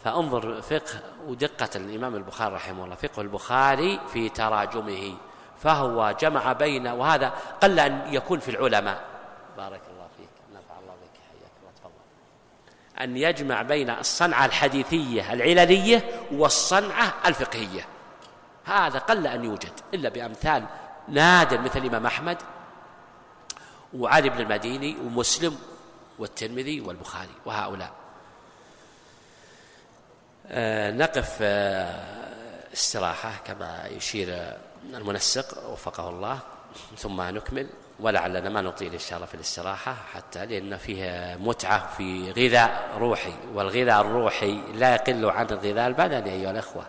فانظر فقه ودقة الإمام البخاري رحمه الله، فقه البخاري في تراجمه. فهو جمع بين، وهذا قل أن يكون في العلماء. بارك الله فيك، نفع الله بك، حياك. تفضل. أن يجمع بين الصنعة الحديثية العللية والصنعة الفقهية، هذا قل أن يوجد إلا بأمثال نادر مثل الإمام أحمد وعلي بن المديني ومسلم والترمذي والبخاري وهؤلاء. نقف استراحة كما يشير المنسق وفقه الله، ثم نكمل، ولعلنا ما نطيل إن شاء الله في الاستراحة، حتى لأن فيه متعة في غذاء روحي، والغذاء الروحي لا يقل عن الغذاء البدني أيها الأخوة،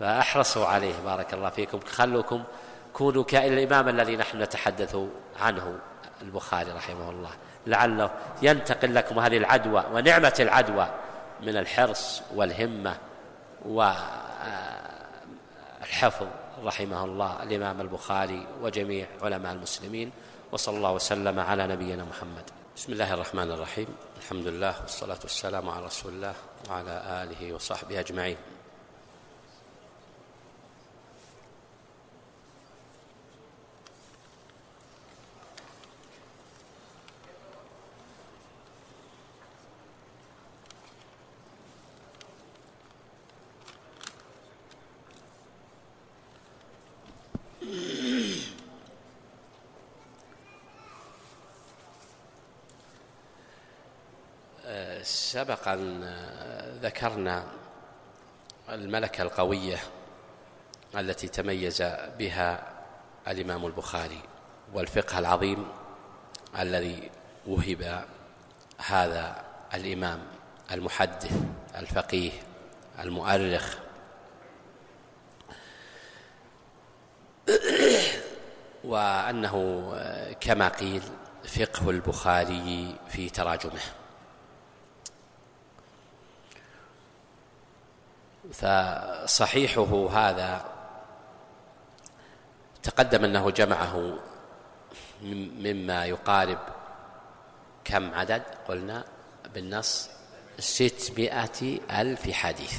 فأحرصوا عليه. بارك الله فيكم. خلوكم كونوا كالإمام الذي نحن نتحدث عنه البخاري رحمه الله. لعله ينتقل لكم هذه العدوى ونعمة العدوى من الحرص والهمة والحفظ، رحمه الله الإمام البخاري وجميع علماء المسلمين، وصلى الله وسلم على نبينا محمد. بسم الله الرحمن الرحيم، الحمد لله والصلاة والسلام على رسول الله وعلى آله وصحبه أجمعين. سبقا ذكرنا الملكة القوية التي تميز بها الإمام البخاري والفقه العظيم الذي وهب هذا الإمام المحدث الفقيه المؤرخ. وأنه كما قيل فقه البخاري في تراجمه. فصحيحه هذا تقدم أنه جمعه مما يقارب كم عدد؟ قلنا بالنص 600,000 حديث،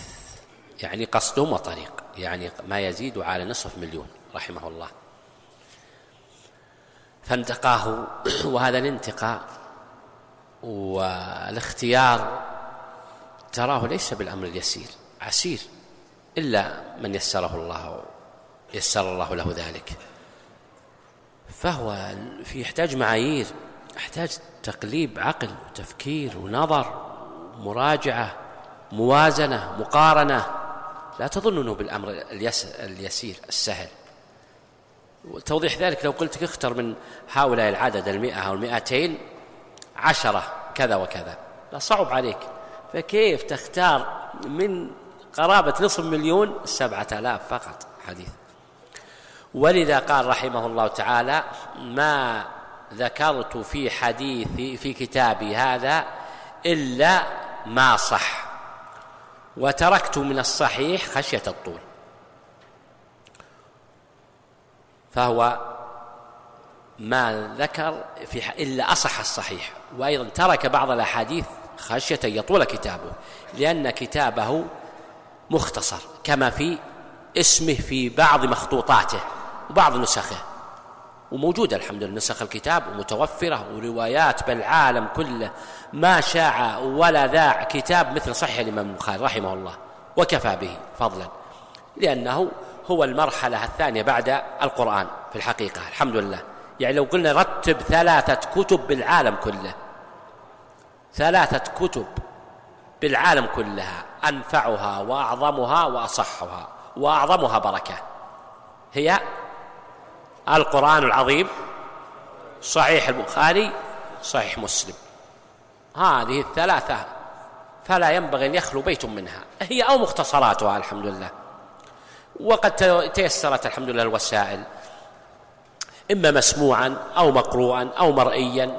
يعني قصد وطريق، يعني ما يزيد على 250,000 رحمه الله. فانتقاه، وهذا الانتقاء والاختيار تراه ليس بالأمر اليسير عسير، إلا من يسره الله، يسر الله له ذلك. فهو يحتاج معايير، يحتاج تقليب عقل وتفكير ونظر ومراجعة، موازنة، مقارنة. لا تظنه بالأمر اليسير السهل. وتوضيح ذلك لو قلت اختر من هؤلاء العدد 100 أو 200 10 كذا وكذا، لا، صعب عليك. فكيف تختار من قرابة 250,000 7,000 فقط حديث؟ ولذا قال رحمه الله تعالى: ما ذكرت في حديثي في كتابي هذا إلا ما صح، وتركت من الصحيح خشية الطول. فهو ما ذكر إلا أصح الصحيح، وأيضا ترك بعض الأحاديث خشية يطول كتابه، لأن كتابه مختصر كما في اسمه في بعض مخطوطاته وبعض نسخه، وموجودة الحمد لله نسخ الكتاب ومتوفرة وروايات بالعالم كله، ما شاع ولا ذاع كتاب مثل صحيح الإمام البخاري رحمه الله، وكفى به فضلا، لأنه هو المرحلة الثانية بعد القرآن في الحقيقة الحمد لله. يعني لو قلنا رتب 3 كتب بالعالم كله، 3 كتب بالعالم كلها أنفعها وأعظمها وأصحها وأعظمها بركة، هي القرآن العظيم، صحيح البخاري، صحيح مسلم، هذه ال3 فلا ينبغي أن يخلو بيت منها، هي أو مختصراتها الحمد لله. وقد تيسرت الحمد لله الوسائل، إما مسموعا أو مقروءا أو مرئيا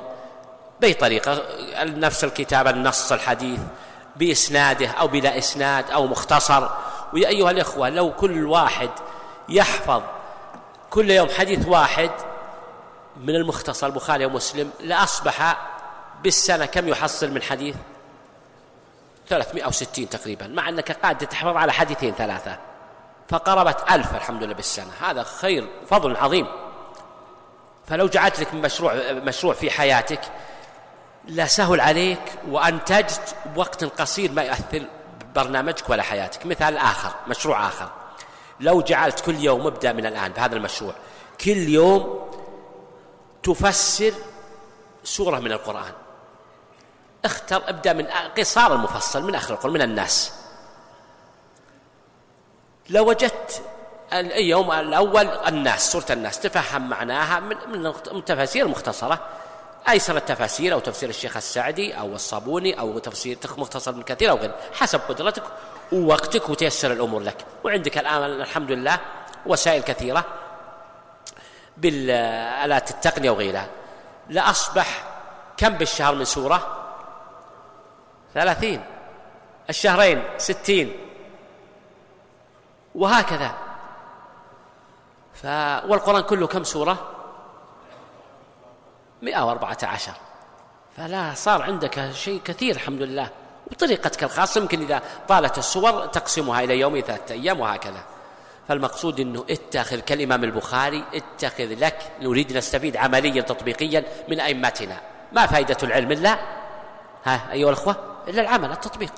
بأي طريقة، نفس الكتاب النص الحديث بإسناده أو بلا إسناد أو مختصر. ويا أيها الإخوة، لو كل واحد يحفظ كل يوم حديث واحد من المختصر البخاري ومسلم، لأصبح بالسنة كم يحصل من حديث؟ 360 تقريبا، مع أنك قاعد تحفظ على 2-3، فقربت 1000 الحمد لله بالسنة. هذا خير، فضل عظيم. فلو جعلت لك مشروع في حياتك لسهل عليك، وأنتجت وقت قصير ما يؤثر برنامجك ولا حياتك. مثال آخر، مشروع آخر، لو جعلت كل يوم ابدأ من الآن بهذا المشروع، كل يوم تفسر سورة من القرآن، اختر ابدأ من قصار المفصل، من آخر القرآن، من الناس. لو وجدت اليوم الأول الناس، سورة الناس، تفهم معناها من تفاسير مختصرة، أيسر التفاسير، أو تفسير الشيخ السعدي أو الصابوني، أو تفسير مختصر من كثير أو غير، حسب قدرتك ووقتك، وتيسر الأمور لك. وعندك الآن الحمد لله وسائل كثيرة بالآلات التقنية وغيرها، لأصبح كم بالشهر من سورة؟ 30، الشهرين 60، وهكذا. والقرآن كله كم سورة؟ 114. فلا صار عندك شيء كثير الحمد لله، وطريقتك الخاصة يمكن إذا طالت الصور تقسمها إلى يومي 3 أيام وهكذا. فالمقصود أنه اتخذ كالإمام البخاري، اتخذ لك، نريد نستفيد عمليا تطبيقيا من أئمتنا. ما فائدة العلم إلا أيها الأخوة إلا العمل، التطبيق.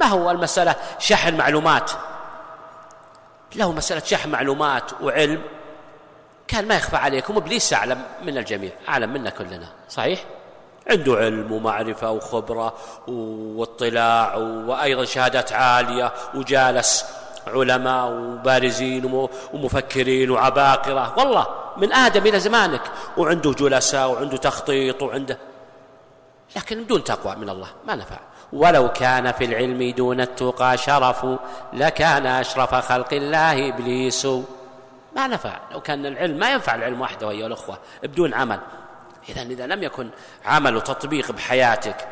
ما هو المسألة شحن معلومات، له مسألة شحن معلومات وعلم كان ما يخفى عليكم. إبليس أعلم من الجميع، أعلم منا كلنا، صحيح؟ عنده علم ومعرفة وخبرة واطلاع، وأيضا شهادات عالية، وجالس علماء وبارزين ومفكرين وعباقرة والله من آدم إلى زمانك، وعنده جلساء وعنده تخطيط وعنده، لكن بدون تقوى من الله ما نفع. ولو كان في العلم دون التقى شرف، لكان أشرف خلق الله إبليس. ما نفع لو كان العلم، ما ينفع العلم وحده أيها الأخوة بدون عمل. إذا لم يكن عمل وتطبيق بحياتك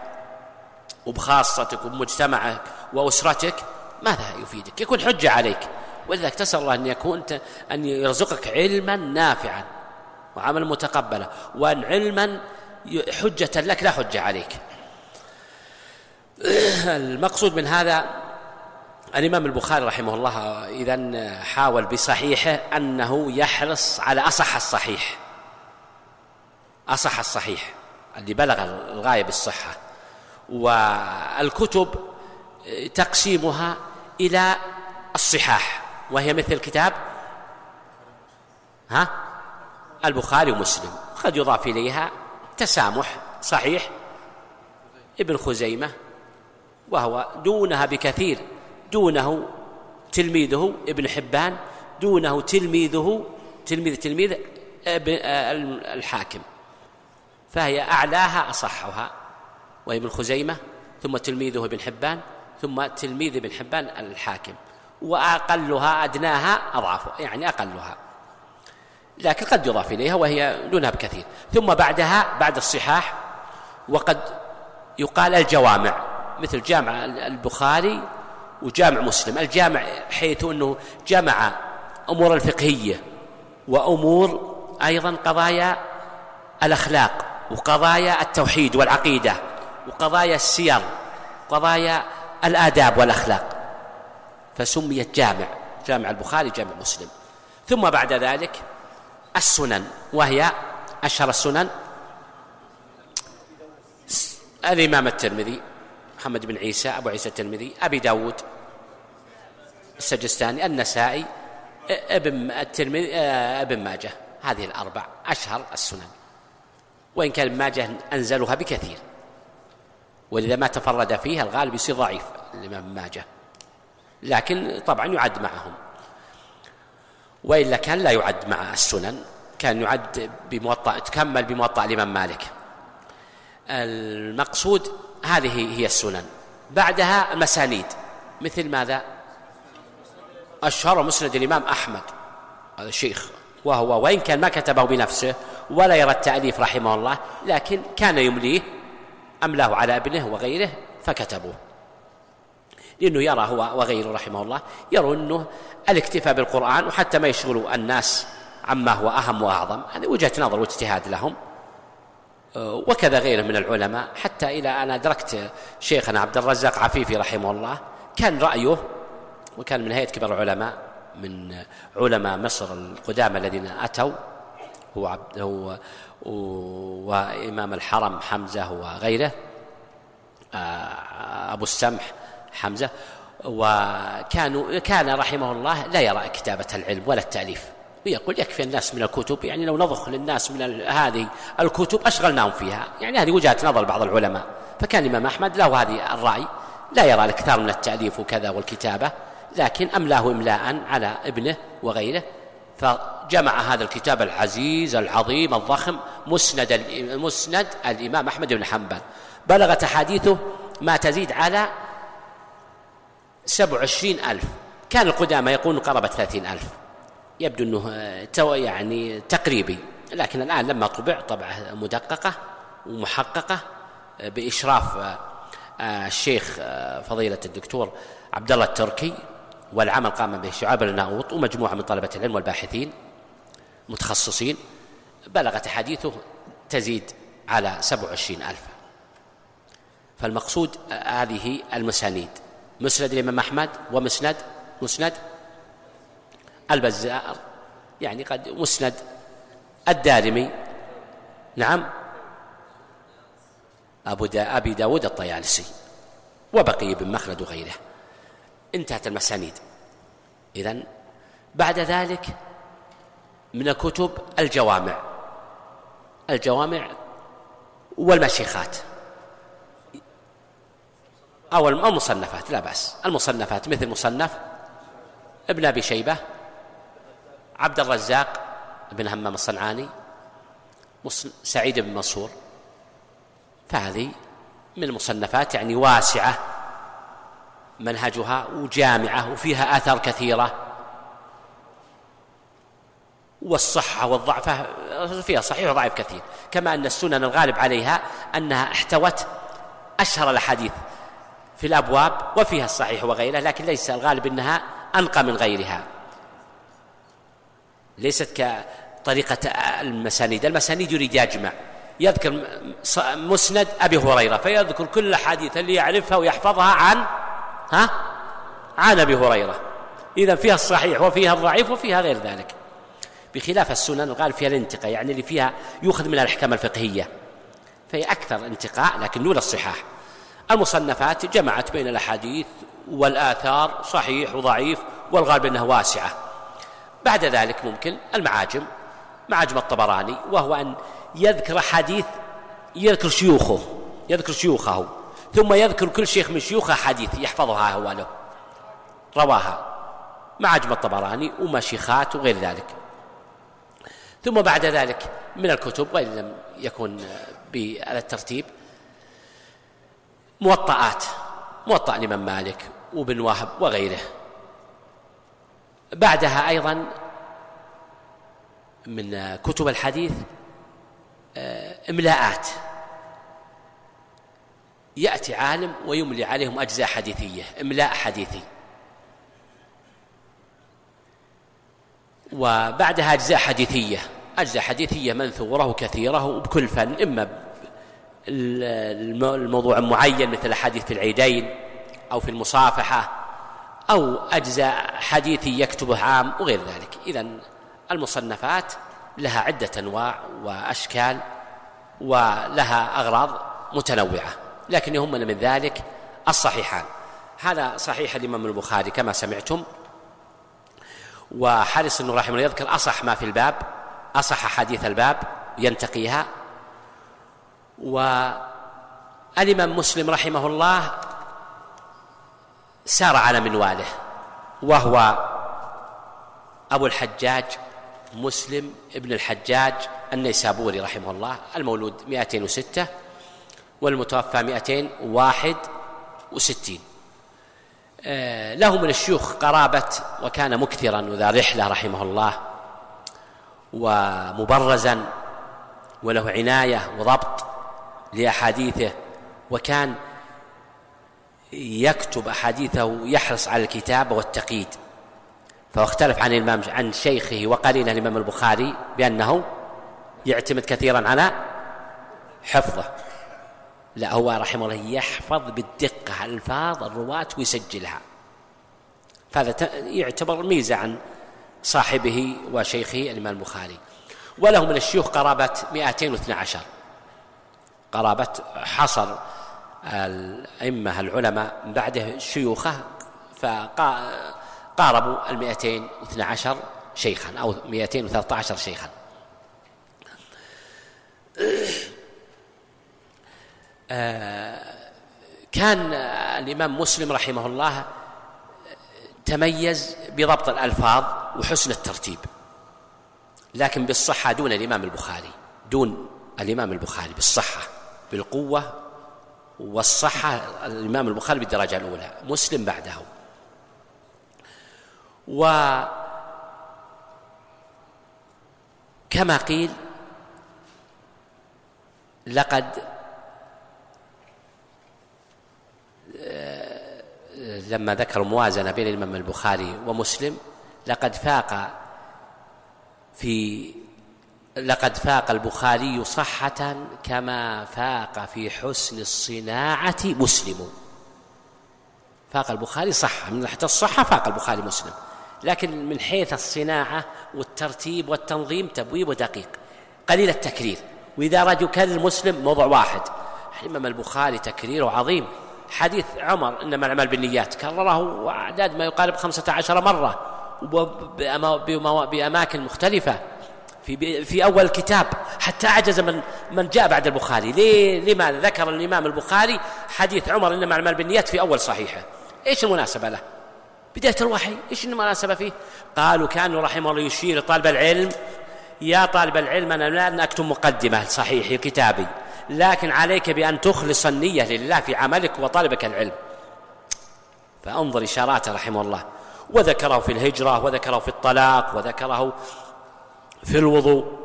وبخاصتك وبمجتمعك وأسرتك ماذا يفيدك؟ يكون حجة عليك. وإذا تسأل الله أن يرزقك علما نافعا وعملا متقبلا، وأن علما حجة لك لا حجة عليك. المقصود من هذا الإمام البخاري رحمه الله إذن حاول بصحيحه أنه يحرص على أصح الصحيح اللي بلغ الغاية بالصحة. والكتب تقسيمها إلى الصحاح، وهي مثل كتاب البخاري ومسلم، قد يضاف إليها تسامح صحيح ابن خزيمة، وهو دونها بكثير، دونه تلميذه ابن حبان، دونه تلميذ الحاكم، فهي أعلاها أصحها وهي ابن خزيمة، ثم تلميذه ابن حبان، ثم تلميذ ابن حبان الحاكم، وأقلها أدناها أضعف، يعني أقلها، لكن قد يضاف إليها وهي دونها بكثير. ثم بعدها بعد الصحاح وقد يقال الجوامع، مثل جامع البخاري وجامع مسلم. الجامع حيث أنه جمع أمور الفقهية وأمور أيضا قضايا الأخلاق وقضايا التوحيد والعقيدة وقضايا السير وقضايا الآداب والأخلاق، فسميت جامع البخاري جامع مسلم. ثم بعد ذلك السنن، وهي أشهر السنن الإمام الترمذي محمد بن عيسى أبو عيسى الترمذي، أبي داود السجستاني، النسائي، ابن ماجه. هذه الأربع أشهر السنن، وإن كان ابن ماجه أنزلها بكثير، ولذا ما تفرد فيها الغالب يصير ضعيف الإمام ابن ماجه، لكن طبعا يعد معهم، وإلا كان لا يعد مع السنن، كان يعد تكمل بموطأ الإمام مالك. المقصود هذه هي السنن. بعدها المسانيد، مثل ماذا؟ أشهر مسند الإمام أحمد، هذا الشيخ، وهو وإن كان ما كتبه بنفسه ولا يرى التأليف رحمه الله، لكن كان يمليه، أملاه على ابنه وغيره فكتبوه، لأنه يرى هو وغيره رحمه الله يرى أنه الاكتفاء بالقرآن، وحتى ما يشغلوا الناس عما هو أهم وأعظم. يعني وجهة نظر واجتهاد لهم، وكذا غيره من العلماء. حتى إلى أنا أدركت شيخنا عبد الرزاق عفيفي رحمه الله، كان رأيه، وكان من هيئة كبار العلماء من علماء مصر القدامى الذين أتوا، هو وإمام الحرم حمزة وغيره، أبو السمح حمزة، وكان رحمه الله لا يرى كتابة العلم ولا التأليف، ويقول يكفي الناس من الكتب، يعني لو نضخ للناس من هذه الكتب أشغلناهم فيها. يعني هذه وجهة نظر بعض العلماء. فكان الإمام أحمد له هذه الرأي، لا يرى الكثير من التأليف وكذا والكتابة، لكن أملاه إملاء على ابنه وغيره، فجمع هذا الكتاب العزيز العظيم الضخم، مسند الإمام أحمد بن حنبل، بلغت أحاديثه ما تزيد على 27,000، كان القدامى يقولون قربت 30,000، يبدو أنه يعني تقريبي، لكن الآن لما طبع طبعة مدققة ومحققة بإشراف الشيخ فضيلة الدكتور عبد الله التركي، والعمل قام به شعاب الناوط ومجموعة من طلبة العلم والباحثين متخصصين، بلغت أحاديثه تزيد على 27,000. فالمقصود هذه المسانيد: مسند الإمام أحمد، ومسند البزار، يعني قد مسند الدارمي، نعم، أبي داود الطيالسي، وبقي بن مخلد وغيره. انتهت المسانيد. إذن بعد ذلك من كتب الجوامع، والمشيخات أو المصنفات، لا بأس، المصنفات مثل مصنف ابن أبي شيبة، عبد الرزاق بن همام الصنعاني، سعيد بن منصور، فهذه من المصنفات يعني واسعة منهجها وجامعة وفيها آثار كثيرة، والصحة والضعفة فيها صحيح وضعيف كثير، كما أن السنن الغالب عليها أنها احتوت أشهر الأحاديث في الأبواب، وفيها الصحيح وغيره، لكن ليس الغالب أنها أنقى من غيرها، ليست كطريقة المسانيد. المسانيد يريد يجمع، يذكر مسند أبي هريرة فيذكر كل الأحاديث اللي يعرفها ويحفظها عن أبي هريرة، إذا فيها الصحيح وفيها الضعيف وفيها غير ذلك، بخلاف السنن الغالب فيها الانتقاء، يعني اللي فيها يؤخذ منها الأحكام الفقهية، فهي أكثر انتقاء لكن دون الصحاح. المصنفات جمعت بين الأحاديث والآثار صحيح وضعيف، والغالب أنها واسعة. بعد ذلك ممكن المعاجم، معاجم الطبراني، وهو أن يذكر حديث، يذكر شيوخه ثم يذكر كل شيخ من شيوخه حديث يحفظها هو له رواها، معاجم الطبراني ومشيخات وغير ذلك. ثم بعد ذلك من الكتب، وإن لم يكن بالترتيب، موطئات، موطئ الإمام مالك وابن وهب وغيره. بعدها أيضا من كتب الحديث إملاءات، يأتي عالم ويملي عليهم أجزاء حديثية، إملاء حديثي. وبعدها أجزاء حديثية، منثورة وكثيرة وبكل فن، إما الموضوع معين مثل حديث في العيدين أو في المصافحة، أو أجزاء حديثي يكتبه عام وغير ذلك. إذن المصنفات لها عدة أنواع وأشكال ولها أغراض متنوعة، لكن يهمنا من ذلك الصحيحان. هذا صحيح الإمام البخاري كما سمعتم، وحرص أنه رحمه الله يذكر أصح ما في الباب، أصح حديث الباب ينتقيها. والإمام مسلم رحمه الله سار على منواله، وهو أبو الحجاج مسلم ابن الحجاج النيسابوري رحمه الله، المولود 206 والمتوفى 261. له من الشيوخ قرابة، وكان مكثرا وذا رحلة رحمه الله، ومبرزا، وله عناية وضبط لأحاديثه، وكان يكتب أحاديثه ويحرص على الكتابة والتقييد. فاختلف عن شيخه وقليله الإمام البخاري بأنه يعتمد كثيرا على حفظه، لا، هو رحمه الله يحفظ بالدقة ألفاظ الرواة ويسجلها، فهذا يعتبر ميزة عن صاحبه وشيخه الإمام البخاري. وله من الشيوخ قرابة 212، قرابة حصر الأئمة العلماء من بعده شيوخه، فقاربوا 212 شيخا أو 213 شيخا. كان الإمام مسلم رحمه الله تميز بضبط الألفاظ وحسن الترتيب، لكن بالصحة دون الإمام البخاري، بالصحة، بالقوة والصحة الإمام البخاري بالدرجة الأولى، مسلم بعده. وكما قيل لما ذكر موازنة بين الإمام البخاري ومسلم لقد فاق البخاري صحة كما فاق في حسن الصناعة مسلم. فاق البخاري صحة، من ناحية الصحة فاق البخاري مسلم، لكن من حيث الصناعة والترتيب والتنظيم تبويب ودقيق قليل التكرير. وإذا راد يكرر مسلم موضوع واحد، الإمام البخاري تكريره عظيم. حديث عمر إنما الأعمال بالنيات كرره أعداد ما يقارب 15 مرة بأماكن مختلفة في أول الكتاب، حتى عجز من جاء بعد البخاري. لماذا ذكر الإمام البخاري حديث عمر إنما الأعمال بالنيات في أول صحيحة؟ إيش المناسبة له؟ بداية الوحي، إيش المناسبة فيه؟ قالوا كأنه رحمه الله يشير طالب العلم: يا طالب العلم، أنا لا أكتم مقدمة صحيح كتابي، لكن عليك بأن تخلص النية لله في عملك وطالبك العلم. فأنظر إشاراته رحمه الله، وذكره في الهجرة، وذكره في الطلاق، وذكره في الوضوء،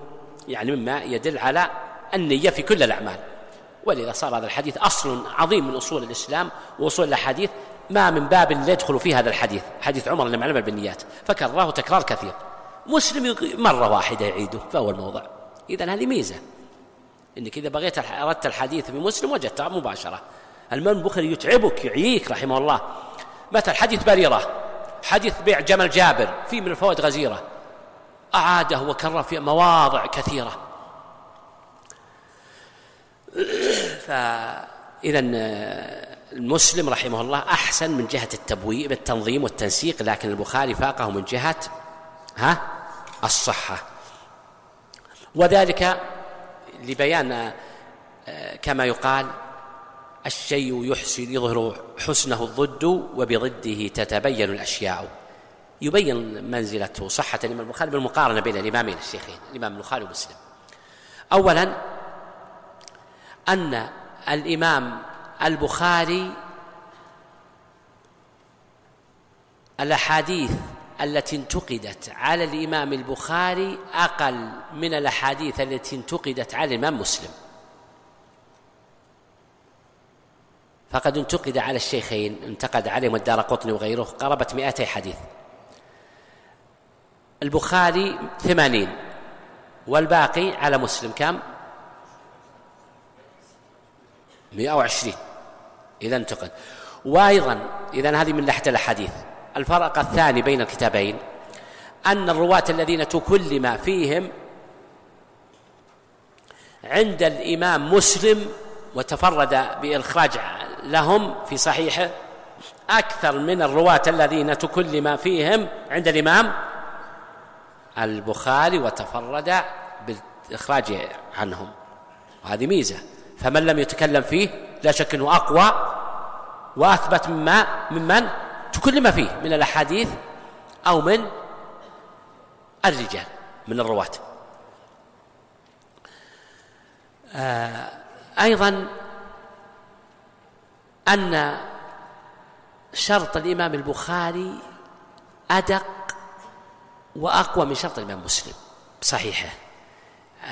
يعني مما يدل على النية في كل الأعمال. ولذا صار هذا الحديث أصل عظيم من أصول الإسلام وأصول الحديث، ما من باب لا يدخل فيه هذا الحديث، حديث عمر لما علم بالنيات، فكرره تكرار كثير. مسلم مرة واحدة يعيده فهو الموضع. إذن هذه ميزة، إنك إذا بغيت أردت الحديث في مسلم وجدته مباشرة. الإمام البخاري يتعبك يعيك رحمه الله. مثل حديث بريرة، حديث بيع جمل جابر، فيه من الفوائد غزيرة، أعاده وكرر في مواضع كثيرة. فإذن المسلم رحمه الله أحسن من جهة التبويب التنظيم والتنسيق، لكن البخاري فاقه من جهة الصحة. وذلك لبيان كما يقال: الشيء يظهر حسنه الضد، وبضده تتبين الأشياء. يبين منزلته صحة الإمام البخاري بالمقارنة بين الإمامين الشيخين، الإمام البخاري ومسلم. أولا، أن الإمام البخاري الأحاديث التي انتقدت على الإمام البخاري أقل من الأحاديث التي انتقدت على الإمام مسلم. فقد انتقد على الشيخين، انتقد عليهم الدارقطني وغيره، قرابة 200 حديث. البخاري 80، والباقي على مسلم كم؟ 120. إذا انتقد. وأيضا إذن هذه من ناحية الأحاديث. الفرق الثاني بين الكتابين أن الرواة الذين تكلم فيهم عند الإمام مسلم وتفرد بإخراج لهم في صحيحه أكثر من الرواة الذين تكلم فيهم عند الإمام البخاري وتفرد بإخراج عنهم. وهذه ميزة، فمن لم يتكلم فيه لا شك أنه أقوى وأثبت ممن تكلم فيه من الأحاديث أو من الرجال من الرواة. أيضا أن شرط الإمام البخاري أدق وأقوى من شرط الإمام مسلم صحيحة.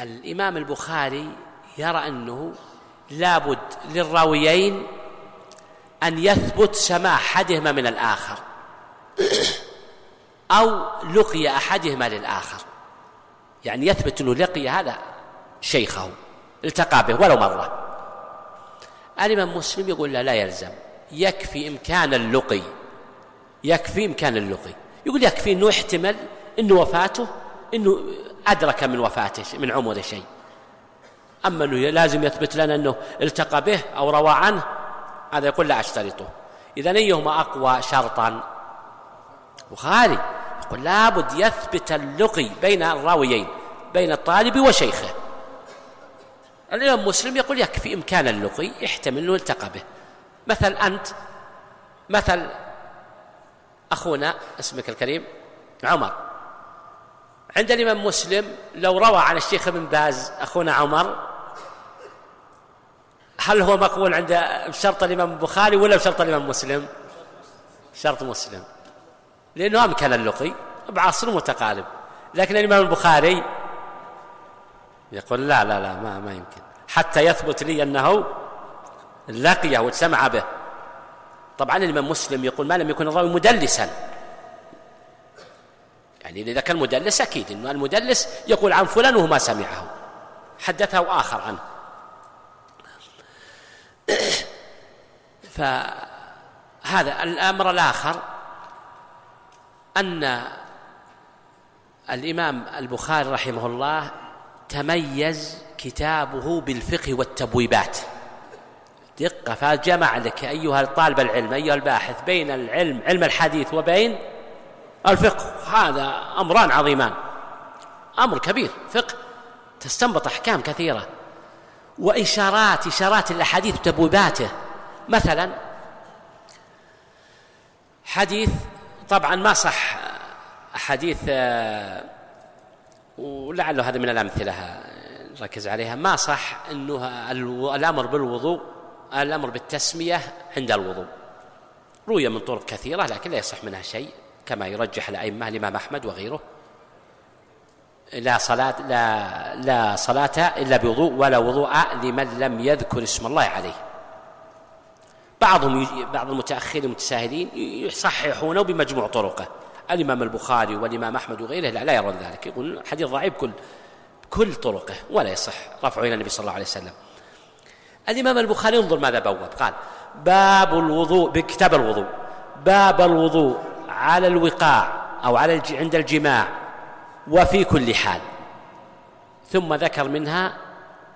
الإمام البخاري يرى أنه لابد للراويين أن يثبت سماع أحدهما من الآخر أو لقي أحدهما للآخر، يعني يثبت أنه لقي هذا شيخه، التقى به ولو مرة. الإمام مسلم يقول لا يلزم، يكفي إمكان اللقي، يكفي إمكان اللقي. يقول يكفي أنه يحتمل أنه وفاته، أنه أدرك من وفاته من عمره شيء، أما أنه لازم يثبت لنا أنه التقى به أو روى عنه، هذا يقول لا أشترطه. إذن أيهما أقوى شرطا؟ بخاري. يقول لابد يثبت اللقي بين الراويين، بين الطالب وشيخه. الإمام مسلم يقول يكفي إمكان اللقي، يحتمل أنه التقى به. مثل أنت، مثل أخونا اسمك الكريم عمر، عند الإمام مسلم لو روى عن الشيخ ابن باز أخونا عمر، هل هو مقبول عند شرط الإمام البخاري ولا بشرط الإمام مسلم؟ شرط مسلم، لأنه أمكن اللقي بعصر متقارب. لكن الإمام البخاري يقول لا ما يمكن. حتى يثبت لي أنه لقيه واجتمع به. طبعا الإمام مسلم يقول ما لم يكن الراوي مدلسا، يعني إذا كان مدلس أكيد إنه المدلس يقول عن فلان وهو ما سمعه، حدثه آخر عنه. فهذا الأمر الآخر أن الإمام البخاري رحمه الله تميز كتابه بالفقه والتبويبات، دقة، فجمع لك أيها الطالب العلم أيها الباحث بين العلم علم الحديث وبين الفقه. هذا أمران عظيمان، أمر كبير، فقه تستنبط أحكام كثيرة، وإشارات الأحاديث وتبويباته. مثلا حديث، طبعا ما صح حديث، ولعله هذا من الأمثلة ركز عليها، ما صح أنه الأمر بالوضوء الأمر بالتسمية عند الوضوء، روي من طرق كثيرة لكن لا يصح منها شيء كما يرجح الأئمة، الإمام أحمد وغيره. لا صلاة إلا بوضوء، ولا وضوء لمن لم يذكر اسم الله عليه. بعض المتأخرين المتساهلين يصححونه بمجموع طرقه، الإمام البخاري والإمام أحمد وغيره لا يرون ذلك، يقول حديث ضعيف كل طرقه ولا يصح رفعه إلى النبي صلى الله عليه وسلم. الإمام البخاري انظر ماذا بوّب، قال باب الوضوء بكتاب الوضوء، باب الوضوء على الوقاع أو على عند الجماع وفي كل حال. ثم ذكر منها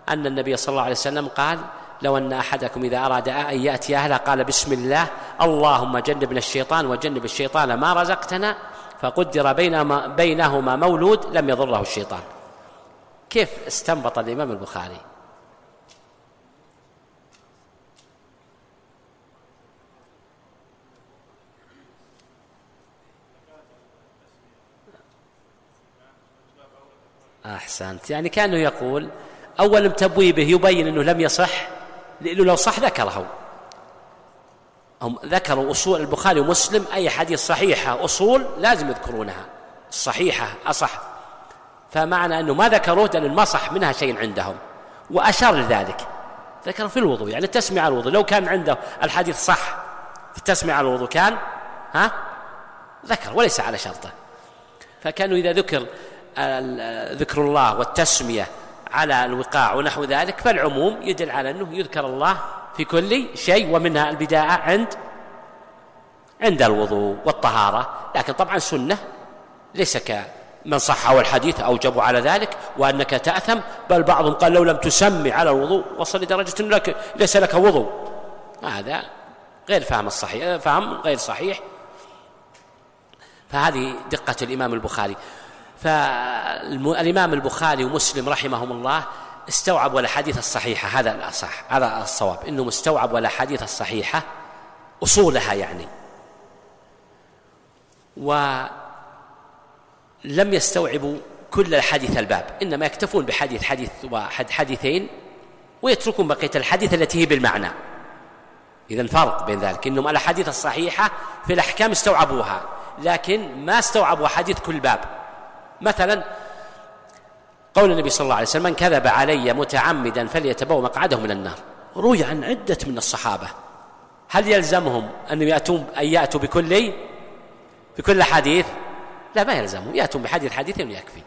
أن النبي صلى الله عليه وسلم قال لو أن أحدكم إذا أراد أن يأتي أهله قال بسم الله اللهم جنبنا الشيطان وجنب الشيطان ما رزقتنا، فقدر بينهما مولود لم يضره الشيطان. كيف استنبط الإمام البخاري؟ أحسنت، يعني كأنه يقول أول تبويبه يبين أنه لم يصح، لأنه لو صح ذكره. هم ذكروا أصول البخاري ومسلم، أي حديث صحيحة أصول لازم يذكرونها، الصحيحة أصح، فمعنى أنه ما ذكروه لأنه ما صح منها شيء عندهم، وأشار لذلك، ذكر في الوضوء يعني التسمية على الوضوء. لو كان عنده الحديث صح في التسمية على الوضوء كان ذكر وليس على شرطه. فكانوا إذا ذكر الله والتسمية على الوقاع ونحو ذلك، فالعموم يدل على أنه يذكر الله في كل شيء، ومنها البداءة عند الوضوء والطهارة. لكن طبعا سنة، ليس كمن صحه الحديث أوجبوا على ذلك وأنك تأثم، بل بعضهم قال لو لم تسمي على الوضوء وصل لدرجة أنه ليس لك وضوء. هذا غير فهم الصحيح، فهم غير صحيح. فهذه دقة الإمام البخاري. فالإمام البخاري ومسلم رحمهم الله استوعبوا الأحاديث الصحيحة، هذا الأصح، هذا الصواب، إنهم استوعبوا الأحاديث الصحيحة أصولها يعني، ولم يستوعبوا كل الحديث الباب، إنما يكتفون بحديث حديث واحد حديثين ويتركون بقية الحديث التي هي بالمعنى. إذن فرق بين ذلك، إنهم الأحاديث الصحيحة في الأحكام استوعبوها، لكن ما استوعبوا حديث كل باب. مثلا قول النبي صلى الله عليه وسلم من كذب علي متعمدا فليتبوأ مقعده من النار، روي عن عدة من الصحابة، هل يلزمهم أن يأتوا بكل حديث؟ لا، ما يلزمهم، يأتوا بحديث حديثين ويكفي.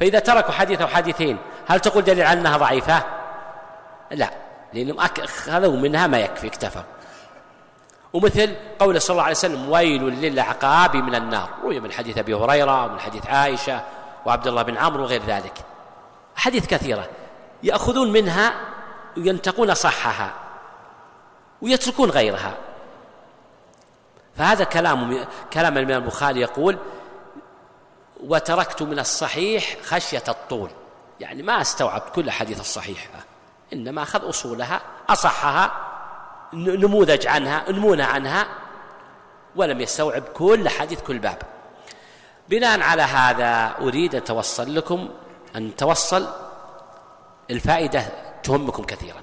فإذا تركوا حديث أو حديثين هل تقول دليل على أنها ضعيفة؟ لا، لأنهم أخذوا منها ما يكفي، اكتفوا. ومثل قول صلى الله عليه وسلم ويل للعقاب من النار، روي من حديث أبي هريرة ومن حديث عائشة وعبد الله بن عمرو وغير ذلك، حديث كثيرة يأخذون منها وينتقون صحها ويتركون غيرها. فهذا كلام الإمام البخاري، يقول وتركت من الصحيح خشية الطول، يعني ما استوعبت كل حديث الصحيح، إنما أخذ أصولها أصحها نمونا عنها، ولم يستوعب كل حديث كل باب. بناء على هذا أريد أن توصل الفائدة تهمكم كثيرا.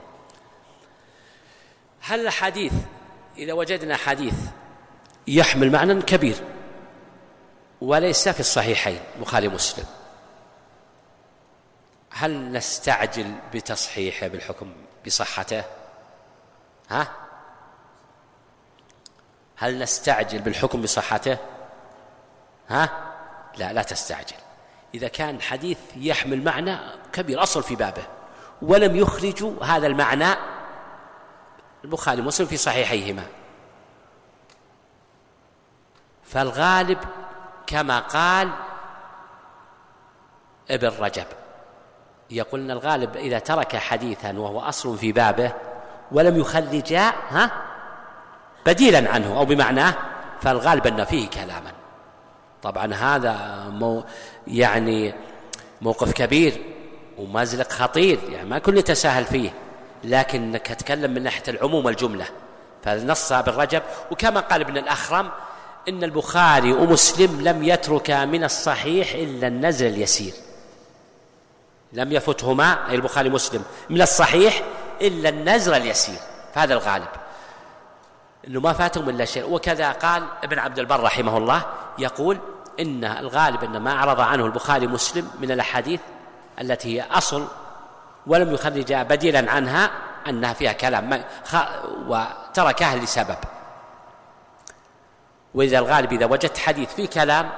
هل الحديث إذا وجدنا حديث يحمل معنى كبير وليس في الصحيحين البخاري ومسلم، هل نستعجل بتصحيحه بالحكم بصحته؟ ها؟ هل نستعجل بالحكم بصحته؟ ها؟ لا تستعجل. إذا كان حديث يحمل معنى كبير أصل في بابه ولم يخرجوا هذا المعنى البخاري ومسلم في صحيحيهما، فالغالب كما قال ابن رجب، يقولنا الغالب إذا ترك حديثا وهو أصل في بابه ولم يخرج بديلا عنه أو بمعناه، فالغالب أن فيه كلاما. طبعا هذا موقف كبير ومزلق خطير، ما كل يتساهل فيه، لكنك تتكلم من ناحية العموم والجملة، فالنص ابن رجب. وكما قال ابن الأخرم إن البخاري ومسلم لم يترك من الصحيح إلا النزل اليسير، لم يفتهما، أي البخاري مسلم، من الصحيح إلا النزل اليسير، فهذا الغالب إنه ما فاتهم إلا شيء. وكذا قال ابن عبد البر رحمه الله، يقول إن الغالب إن ما أعرض عنه البخاري مسلم من الأحاديث التي هي أصل ولم يخرج بديلا عنها أنها فيها كلام وتركها لسبب. وإذا الغالب إذا وجدت حديث فيه كلام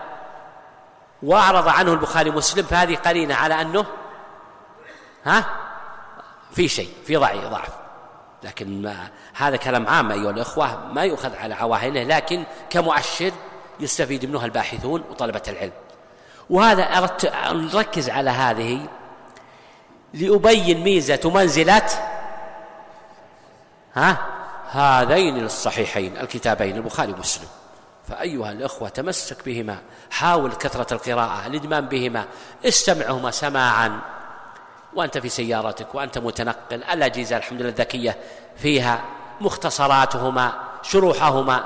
وأعرض عنه البخاري مسلم فهذه قرينة على أنه في شيء، في ضعف. لكن هذا كلام عام أيها الأخوة، ما يؤخذ على عواهنه، لكن كمؤشر يستفيد منه الباحثون وطلبة العلم. وهذا أردت أن نركز على هذه لأبين ميزة ومنزلة هذين الصحيحين الكتابين البخاري ومسلم. فأيها الأخوة تمسك بهما، حاول كثرة القراءة، الإدمان بهما، استمعهما سماعا وأنت في سيارتك وأنت متنقل، الأجهزة الحمد لله الذكية فيها مختصراتهما شروحهما،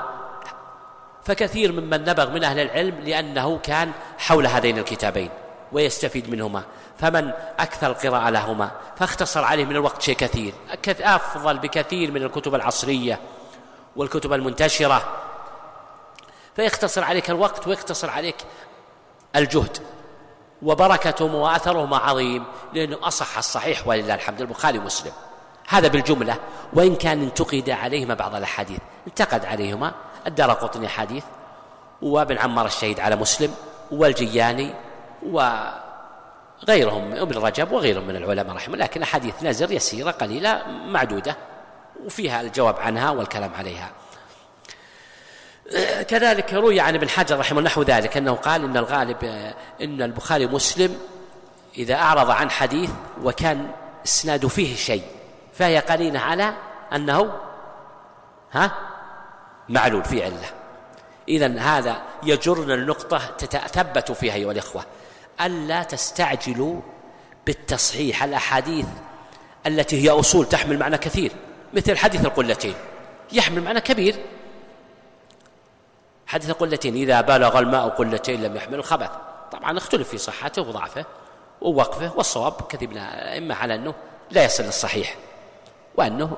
فكثير ممن نبغ من أهل العلم لأنه كان حول هذين الكتابين ويستفيد منهما، فمن أكثر القراءة لهما فاختصر عليه من الوقت شيء كثير، أفضل بكثير من الكتب العصرية والكتب المنتشرة، فيختصر عليك الوقت ويختصر عليك الجهد، وبركتهم وأثرهم عظيم، لأنه أصح الصحيح ولله الحمد البخاري ومسلم. هذا بالجملة، وإن كان انتقد عليهما بعض الأحاديث، انتقد عليهما الدارقطني حديث، وابن عمار الشهيد على مسلم، والجياني وغيرهم، ابن رجب وغيرهم من العلماء رحمه، لكن أحاديث نزر يسيرة قليلة معدودة وفيها الجواب عنها والكلام عليها. كذلك روي عن ابن حجر رحمه الله نحو ذلك أنه قال إن الغالب إن البخاري مسلم إذا أعرض عن حديث وكان إسناد فيه شيء فهي قرينة على أنه معلول في علة. إذن هذا يجرنا النقطة تتثبت فيها أيها الإخوة، ألا تستعجلوا بالتصحيح الأحاديث التي هي أصول تحمل معنى كثير، مثل حديث القلتين يحمل معنى كبير، حديث القلتين إذا بلغ الماء قلتين لم يحمل الخبث، طبعا اختلف في صحته وضعفه ووقفه، والصواب كثير من الأئمة على أنه لا يصل للصحيح، وأنه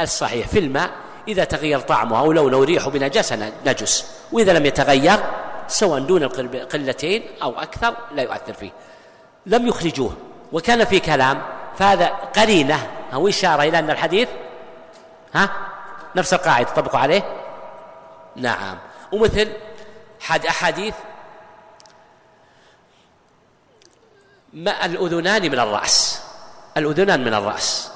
الصحيح في الماء إذا تغير طعمه أو لو ريحه بنجاسة نجس، وإذا لم يتغير سواء دون القلتين أو أكثر لا يؤثر فيه. لم يخرجوه وكان في كلام، فهذا قرينة أو إشارة إلى أن الحديث نفس القاعدة تطبق عليه. نعم. ومثل أحاديث ما الأذنان من الرأس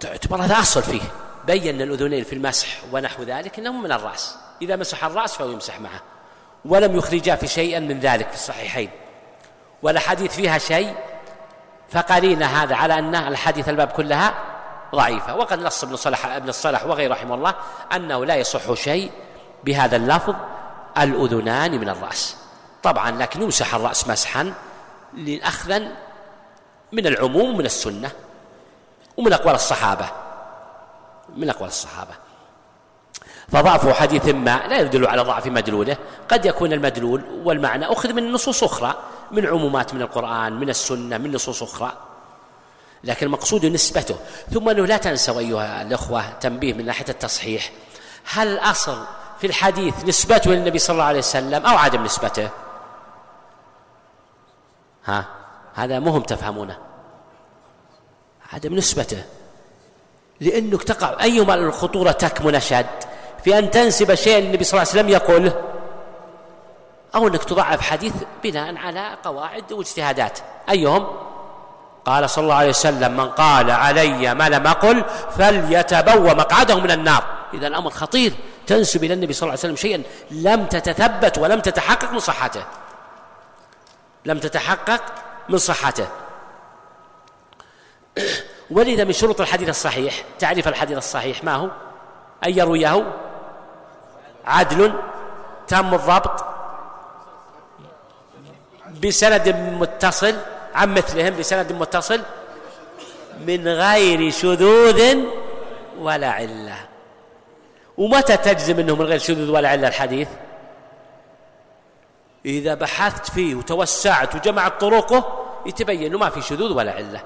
تعتبر هذا أصل فيه، بيّن الأذنين في المسح ونحو ذلك إنهم من الرأس، إذا مسح الرأس فهو يمسح معه، ولم يخرجا في شيئا من ذلك في الصحيحين، ولا حديث فيها شيء، فقرينا هذا على أن الحديث الباب كلها ضعيفة. وقد نص ابن الصلاح وغيره رحمه الله أنه لا يصح شيء بهذا اللفظ الأذنان من الرأس، طبعا لكن يمسح الرأس مسحا لأخذا من العموم من السنة ومن أقوال الصحابة فضعف حديث ما لا يدل على ضعف مدلوله، قد يكون المدلول والمعنى أخذ من نصوص أخرى، من عمومات من القرآن، من السنة، من نصوص أخرى، لكن المقصود نسبته. ثم أنه لا تنسوا أيها الأخوة تنبيه من ناحية التصحيح، هل الأصل في الحديث نسبته للنبي صلى الله عليه وسلم أو عدم نسبته؟ هذا مهم تفهمونه، عدم نسبته، لأنك تقع أيما الخطورة تكمن أشد في أن تنسب شيئا النبي صلى الله عليه وسلم يقوله، أو أنك تضعف حديث بناء على قواعد واجتهادات. أيهم؟ قال صلى الله عليه وسلم: من قال علي ما لم أقل فليتبوأ مقعده من النار. إذا الأمر خطير، تنسب إلى النبي صلى الله عليه وسلم شيئا لم تتثبت ولم تتحقق من صحته، لم تتحقق من صحته. ولذا من شروط الحديث الصحيح، تعريف الحديث الصحيح ما هو؟ أن يرويه عدل تام الضبط بسند متصل عن مثلهم بسند متصل من غير شذوذ ولا علة. ومتى تجزم أنه من غير شذوذ ولا علة الحديث؟ إذا بحثت فيه وتوسعت وجمعت طرقه يتبين أنه ما في شذوذ ولا علة،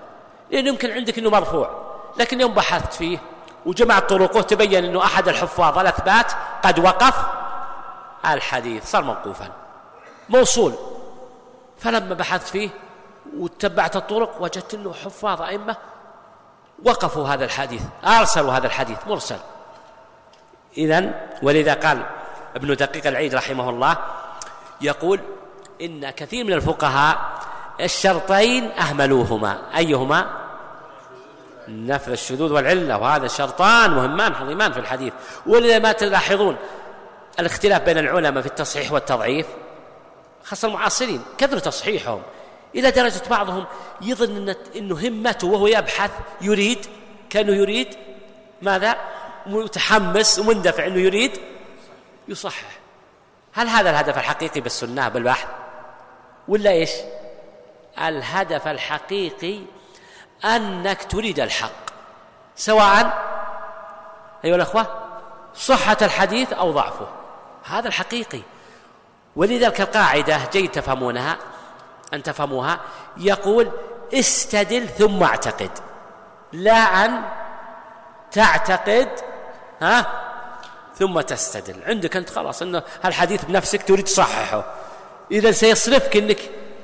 لأنه يمكن عندك أنه مرفوع، لكن يوم بحثت فيه وجمعت طرقه تبين أنه أحد الحفاظ الأثبات قد وقف الحديث، صار موقوفا موصول. فلما بحثت فيه واتبعت الطرق وجدت أنه حفاظ أئمة وقفوا هذا الحديث، أرسلوا هذا الحديث مرسل. إذن ولذا قال ابن دقيق العيد رحمه الله، يقول: إن كثير من الفقهاء الشرطين أهملوهما. أيهما؟ نفذ الشذوذ والعلة، وهذا شرطان مهمان عظيمان في الحديث. ولذا ما تلاحظون الاختلاف بين العلماء في التصحيح والتضعيف، خاصة المعاصرين كثر تصحيحهم إلى درجة بعضهم يظن أنه همته وهو يبحث يريد، كأنه يريد ماذا؟ متحمس ومندفع أنه يريد يصحح. هل هذا الهدف الحقيقي بالسنة بالبحث ولا إيش؟ الهدف الحقيقي أنك تريد الحق، سواء أيها الأخوة صحة الحديث أو ضعفه، هذا الحقيقي. ولذلك القاعدة جيد تفهمونها أن تفهموها، يقول: استدل ثم اعتقد، لا أن تعتقد ثم تستدل. عندك أنت خلاص أنه هالحديث بنفسك تريد تصححه، إذا سيصرفك أنك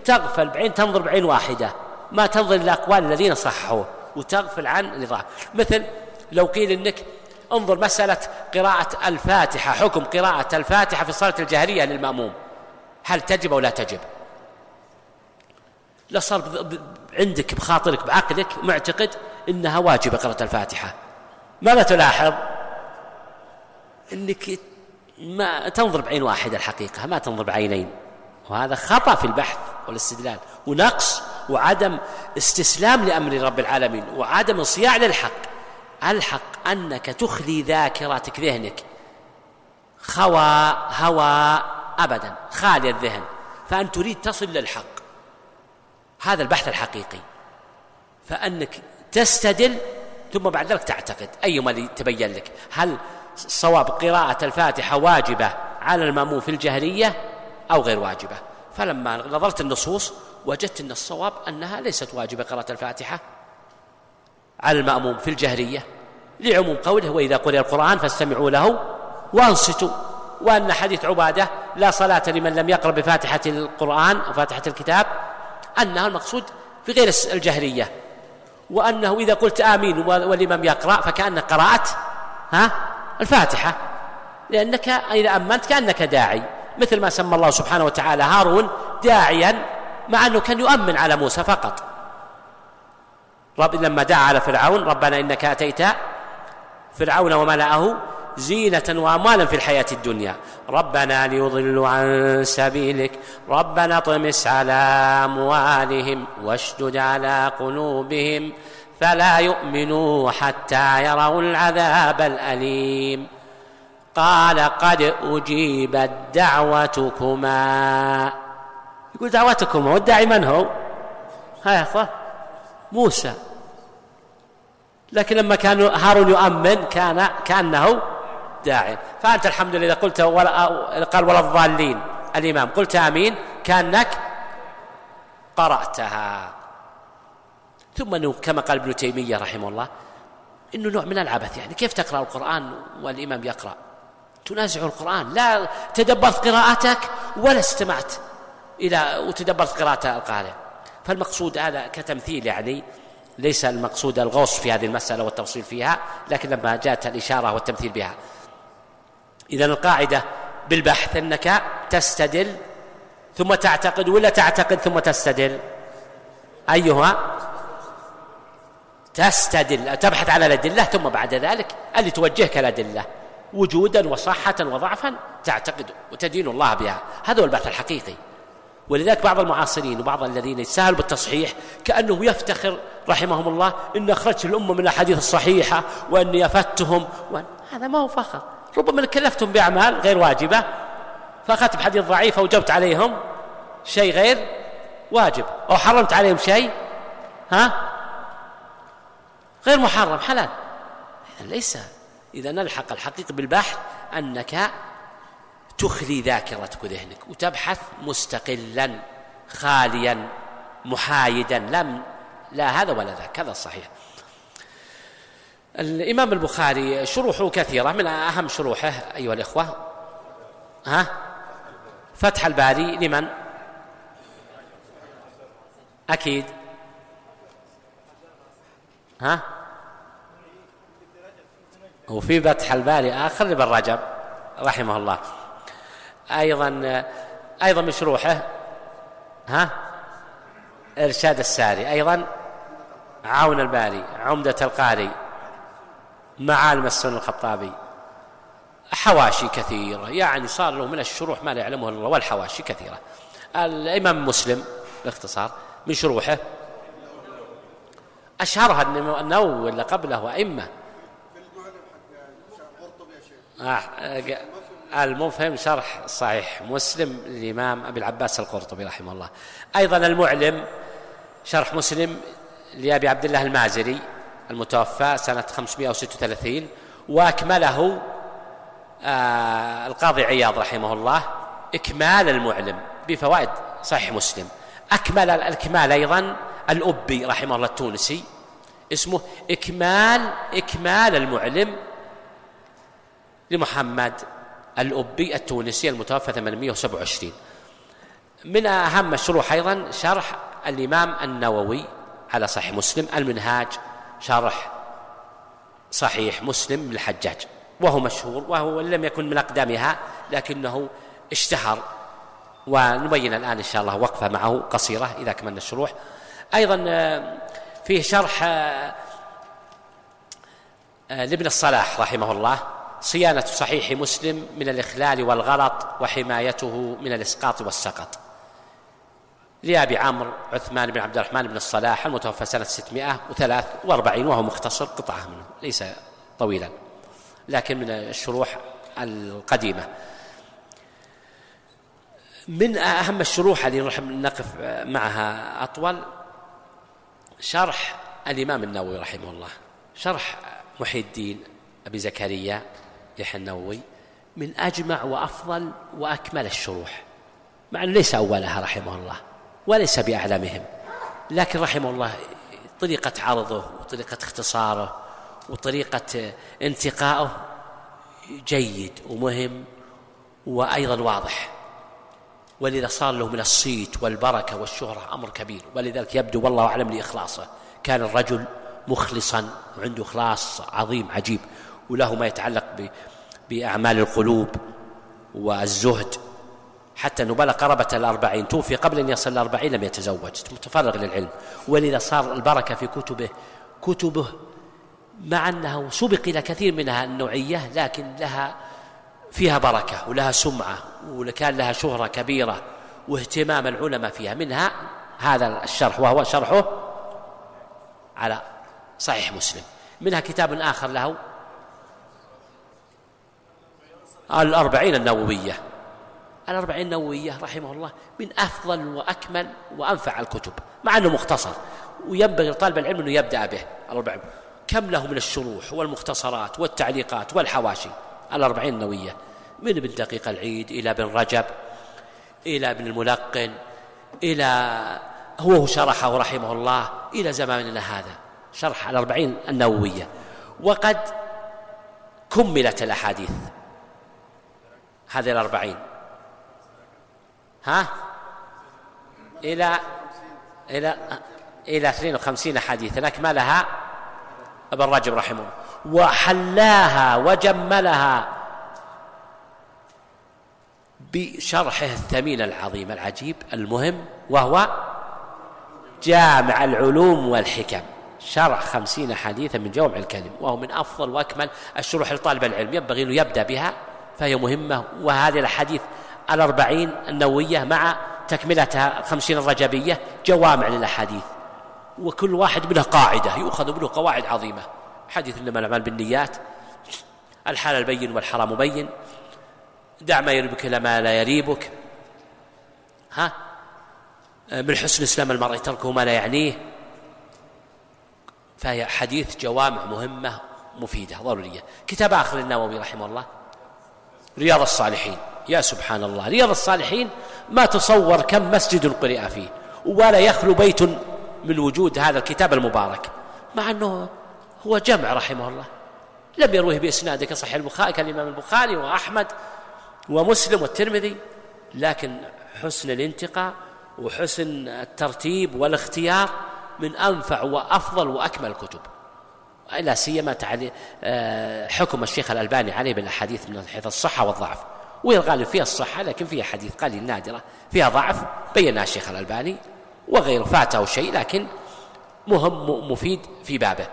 تغفل بعين، تنظر بعين واحدة، ما تنظر إلى أقوال الذين صححوه وتغفل عن الإضافة. مثل لو قيل أنك انظر مسألة قراءة الفاتحة، حكم قراءة الفاتحة في الصلاة الجهرية للمأموم، هل تجب أو لا تجب؟ لا، صار عندك بخاطرك بعقلك معتقد أنها واجبة قراءة الفاتحة. ماذا تلاحظ؟ أنك ما تنظر بعين واحدة، الحقيقة ما تنظر بعينين، وهذا خطأ في البحث والاستدلال ونقص وعدم استسلام لأمر رب العالمين وعدم انصياع للحق. الحق أنك تخلي ذاكرتك، ذهنك هوى أبدا خالي الذهن، فأن تريد تصل للحق، هذا البحث الحقيقي. فأنك تستدل ثم بعد ذلك تعتقد أيما اللي تبين لك. هل صواب قراءة الفاتحة واجبة على المأموم في الجهرية أو غير واجبة؟ فلما نظرت النصوص وجدت أن الصواب أنها ليست واجبة قراءة الفاتحة على المأموم في الجهرية، لعموم قوله: وإذا قرئ القرآن فاستمعوا له وانصتوا، وأن حديث عبادة: لا صلاة لمن لم يقرأ بفاتحة القرآن أو فاتحة الكتاب، أنها المقصود في غير الجهرية، وأنه إذا قلت آمين والإمام يقرأ فكأنك قرأت الفاتحة، لأنك إذا أمنت كأنك داعي، مثل ما سمى الله سبحانه وتعالى هارون داعيا، مع أنه كان يؤمن على موسى فقط. لما دعا على فرعون: ربنا إنك أتيت فرعون وملأه زينة وأموالا في الحياة الدنيا، ربنا ليضلوا عن سبيلك، ربنا طمس على أموالهم واشدد على قلوبهم فلا يؤمنوا حتى يروا العذاب الأليم. قال: قد أجيبت دعوتكما. يقول دعوتكما، والداعي من هو؟ يا أخوة موسى. لكن لما كان هارون يؤمن كان كأنه داعي. فأنت الحمد لله قلت قال: ولا الضالين الإمام، قلت آمين كأنك قرأتها. ثم أنه كما قال ابن تيمية رحمه الله أنه نوع من العبث، يعني كيف تقرأ القرآن والإمام يقرأ؟ تنازع القرآن، لا تدبرت قراءتك ولا استمعت إلى وتدبرت قراءة القارئ. فالمقصود هذا كتمثيل يعني ليس المقصود الغوص في هذه المسألة والتفصيل فيها، لكن لما جاءت الإشارة والتمثيل بها. إذن القاعدة بالبحث أنك تستدل ثم تعتقد، ولا تعتقد ثم تستدل؟ أيها تستدل، تبحث على الأدلة ثم بعد ذلك اللي توجهك الأدلة وجودا وصحة وضعفا تعتقد وتدين الله بها. هذا هو البحث الحقيقي. ولذلك بعض المعاصرين وبعض الذين يتساهلوا بالتصحيح كأنه يفتخر رحمهم الله إن أخرجت الأمة من الأحاديث الصحيحة وأني أفدتهم، هذا ما هو فخر. ربما كلفتهم بأعمال غير واجبة فأخذت بحديث ضعيف وجبت عليهم شيء غير واجب، أو حرمت عليهم شيء غير محرم حلال. ليس. إذا نلحق الحقيقة بالبحث أنك تخلي ذاكرتك وذهنك وتبحث مستقلا خاليا محايدا، لا هذا ولا ذاك. هذا الصحيح. الإمام البخاري شروحه كثيرة، من أهم شروحه أيها الإخوة فتح الباري لمن؟ أكيد وفي فتح الباري آخر لابن رجب رحمه الله. أيضا من شروحه إرشاد الساري، أيضا عون الباري، عمدة القاري، معالم السنن الخطابي، حواشي كثيرة. يعني صار له من الشروح ما لا يعلمه الله، والحواشي كثيرة. الإمام مسلم باختصار من شروحه أشهرها النووي ولا قبله وإمة المفهم شرح صحيح مسلم للإمام أبي العباس القرطبي رحمه الله. أيضا المعلم شرح مسلم لأبي عبد الله المازري المتوفى سنة 536، وأكمله القاضي عياض رحمه الله إكمال المعلم بفوائد صحيح مسلم. أكمل الإكمال أيضا الأبي رحمه الله التونسي، اسمه إكمال المعلم لمحمد الأبي التونسي المتوفى 827. من أهم الشروح أيضا شرح الإمام النووي على صحيح مسلم، المنهاج شرح صحيح مسلم من الحجاج، وهو مشهور وهو لم يكن من أقدمها لكنه اشتهر، ونبين الآن إن شاء الله وقفة معه قصيرة إذا كملنا الشروح. أيضا فيه شرح لابن الصلاح رحمه الله، صيانة صحيح مسلم من الإخلال والغلط وحمايته من الإسقاط والسقط، لأبي عمرو عثمان بن عبد الرحمن بن الصلاح المتوفى سنة 643، وهو مختصر قطعة منه ليس طويلا لكن من الشروح القديمة. من أهم الشروح اللي نقف معها أطول شرح الإمام النووي رحمه الله، شرح محي الدين أبي زكريا يحيى النووي، من أجمع وأفضل وأكمل الشروح، مع أنه ليس أولها رحمه الله وليس بأعلمهم، لكن رحمه الله طريقة عرضه وطريقة اختصاره وطريقة انتقائه جيد ومهم وأيضا واضح، ولذا صار له من الصيت والبركة والشهرة أمر كبير. ولذلك يبدو والله أعلم لإخلاصه، كان الرجل مخلصا وعنده إخلاص عظيم عجيب، وله ما يتعلق بأعمال القلوب والزهد، حتى أنه بلغ قرابة 40، توفي قبل أن يصل 40 لم يتزوج، متفرغ للعلم. ولذا صار البركة في كتبه مع أنه سبق إلى كثير منها النوعية، لكن فيها بركة ولها سمعة وكان لها شهرة كبيرة واهتمام العلماء فيها. منها هذا الشرح وهو شرحه على صحيح مسلم، منها كتاب آخر له الأربعين النووية رحمه الله، من أفضل وأكمل وأنفع الكتب، مع أنه مختصر وينبغي لطالب العلم أنه يبدأ به. الأربعين كم له من الشروح والمختصرات والتعليقات والحواشي. 40 النووية من ابن دقيق العيد إلى ابن رجب إلى ابن الملقن إلى هو شرحه رحمه الله إلى زماننا هذا، شرح 40 النووية. وقد كملت الأحاديث هذه 40 إلى إلى 52 حديث أكملها ابن رجب رحمه الله وحلاها وجملها بشرحه الثمين العظيم العجيب المهم، وهو جامع العلوم والحكم، شرح 50 حديثا من جوامع الكلم، وهو من أفضل وأكمل الشروح لطالب العلم، ينبغي أنه يبدأ بها فهي مهمة. وهذه الحديث 40 النووية مع تكملتها 50 الرجبية جوامع للأحاديث، وكل واحد منها قاعدة يؤخذ منه قواعد عظيمة. حديث إنما الأعمال بالنيات، الحلال بين والحرام بين، دع ما يريبك إلى ما لا يريبك، من حسن إسلام المرء تركه ما لا يعنيه. فهي حديث جوامع مهمة مفيدة ضرورية. كتاب آخر النووي رحمه الله رياض الصالحين، يا سبحان الله، رياض الصالحين ما تصور كم مسجد قرئ فيه ولا يخلو بيت من وجود هذا الكتاب المبارك، مع أنه هو جمع رحمه الله، لم يروه بإسناده كصحيح البخاري كالإمام البخاري وأحمد ومسلم والترمذي، لكن حسن الانتقاء وحسن الترتيب والاختيار من أنفع وأفضل وأكمل الكتب، لا سيما حكم الشيخ الألباني عليه بالأحاديث من حيث الصحة والضعف، ويغالب فيها الصحة لكن فيها حديث قليل نادرة فيها ضعف، بينها الشيخ الألباني وغير فاته شيء لكن مهم مفيد في بابه.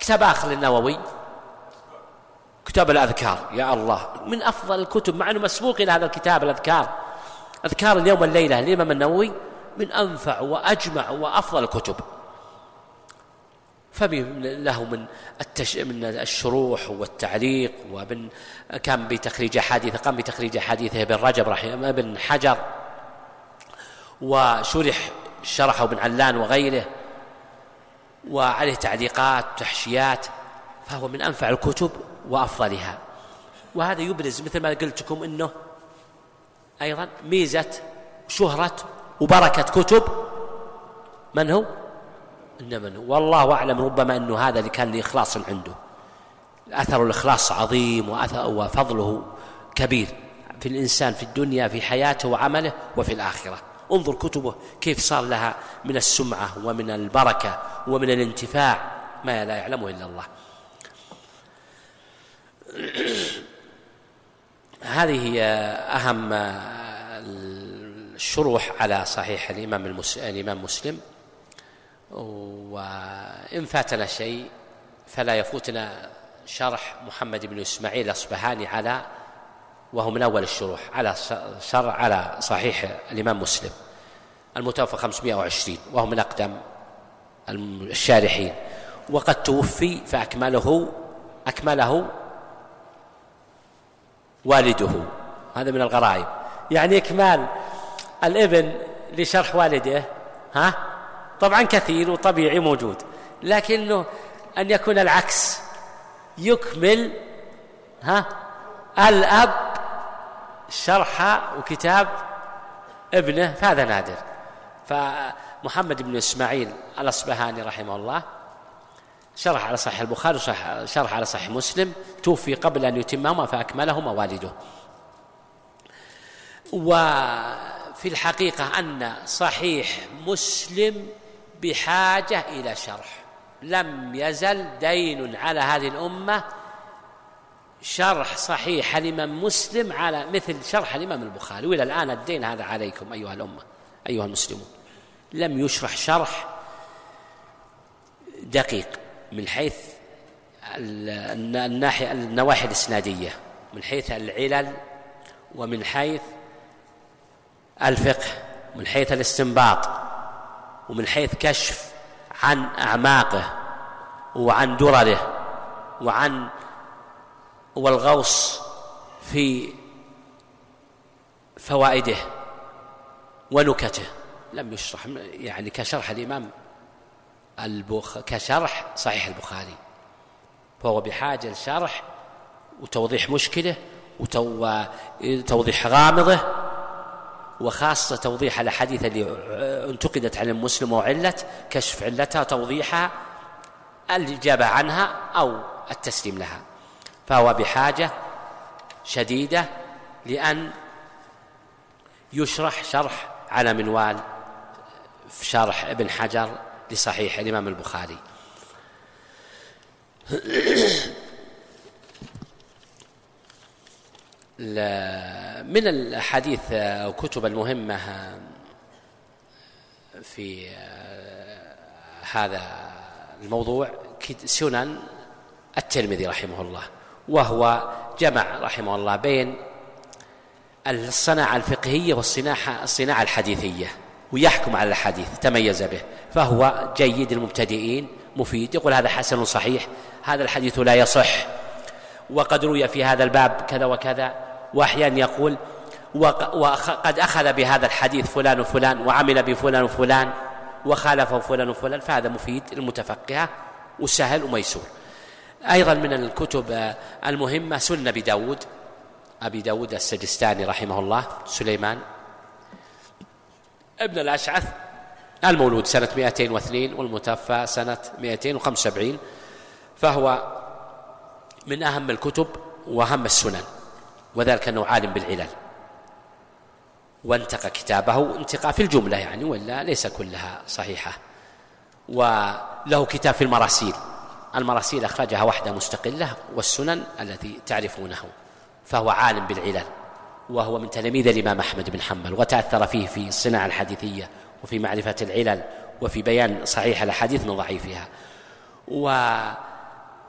كتاب آخر للنووي كتاب الأذكار، يا الله، من أفضل الكتب، مع أنه مسبوق إلى هذا الكتاب الأذكار، أذكار اليوم والليلة للإمام النووي من أنفع وأجمع وأفضل الكتب. فله من الشروح والتعليق، ومن كان بتخريج حديث قام بتخريج حديثه ابن رجب رحمه ابن حجر، وشرح شرحه ابن علان وغيره، وعليه تعليقات تحشيات، فهو من أنفع الكتب وأفضلها. وهذا يبرز مثل ما قلت لكم أنه أيضا ميزة شهرة وبركة كتب من هو؟ إنما والله أعلم ربما أنه هذا اللي كان لإخلاص عنده، أثر الإخلاص عظيم وفضله كبير في الإنسان في الدنيا في حياته وعمله وفي الآخرة. انظر كتبه كيف صار لها من السمعة ومن البركة ومن الانتفاع ما لا يعلمه إلا الله. هذه أهم الشروح على صحيح الإمام مسلم، وإن فاتنا شيء فلا يفوتنا شرح محمد بن إسماعيل الأصبهاني وهو من أول الشروح على صحيح الإمام مسلم المتوفى 520، وهو من أقدم الشارحين، وقد توفي فأكمله والده. هذا من الغرائب، يعني إكمال الابن لشرح والده طبعا كثير وطبيعي موجود، لكنه أن يكون العكس، يكمل الأب شرح وكتاب ابنه، فهذا نادر. فمحمد بن إسماعيل الأصبهاني رحمه الله شرح على صحيح البخاري وشرح على صحيح مسلم، توفي قبل أن يتمهما فأكملهما والده. وفي الحقيقة أن صحيح مسلم بحاجة إلى شرح، لم يزل دين على هذه الأمة شرح صحيح الإمام مسلم على مثل شرح الإمام البخاري، وإلى الآن الدين هذا عليكم أيها الأمة أيها المسلمون، لم يشرح شرح دقيق من حيث النواحي الإسنادية، من حيث العلل، ومن حيث الفقه، من حيث الاستنباط، ومن حيث كشف عن أعماقه وعن درره والغوص في فوائده ونكته. لم يشرح يعني كشرح الإمام كشرح صحيح البخاري، فهو بحاجة لشرح وتوضيح مشكله وتوضيح غامضه، وخاصة توضيح الأحاديث اللي انتقدت عن المسلم وعلت، كشف علتها، توضيحها، الإجابة عنها أو التسليم لها. فهو بحاجة شديدة لأن يشرح شرح على منوال شرح ابن حجر لصحيح الإمام البخاري. من الأحاديث أو كتب المهمة في هذا الموضوع سنن الترمذي رحمه الله، وهو جمع رحمه الله بين الصناعة الفقهية والصناعة الحديثية، ويحكم على الحديث، تميز به، فهو جيد المبتدئين، مفيد، يقول هذا حسن صحيح، هذا الحديث لا يصح، وقد روي في هذا الباب كذا وكذا، وأحيانا يقول وقد أخذ بهذا الحديث فلان وفلان، وعمل بفلان وفلان، وخالف فلان وفلان، فهذا مفيد المتفقه وسهل وميسور. أيضا من الكتب المهمة سنن أبي داود السجستاني رحمه الله، سليمان ابن الأشعث، المولود سنة 202 والمتوفى سنة 275، فهو من أهم الكتب وأهم السنن، وذلك أنه عالم بالعلل، وانتقى كتابه انتقاء في الجملة يعني، ولا ليس كلها صحيحة. وله كتاب في المراسيل أخرجها وحدة مستقلة، والسنن التي تعرفونه، فهو عالم بالعلل، وهو من تلاميذ الإمام أحمد بن حنبل، وتأثر فيه في الصناعة الحديثية وفي معرفة العلل وفي بيان صحيح الأحاديث من ضعيفها،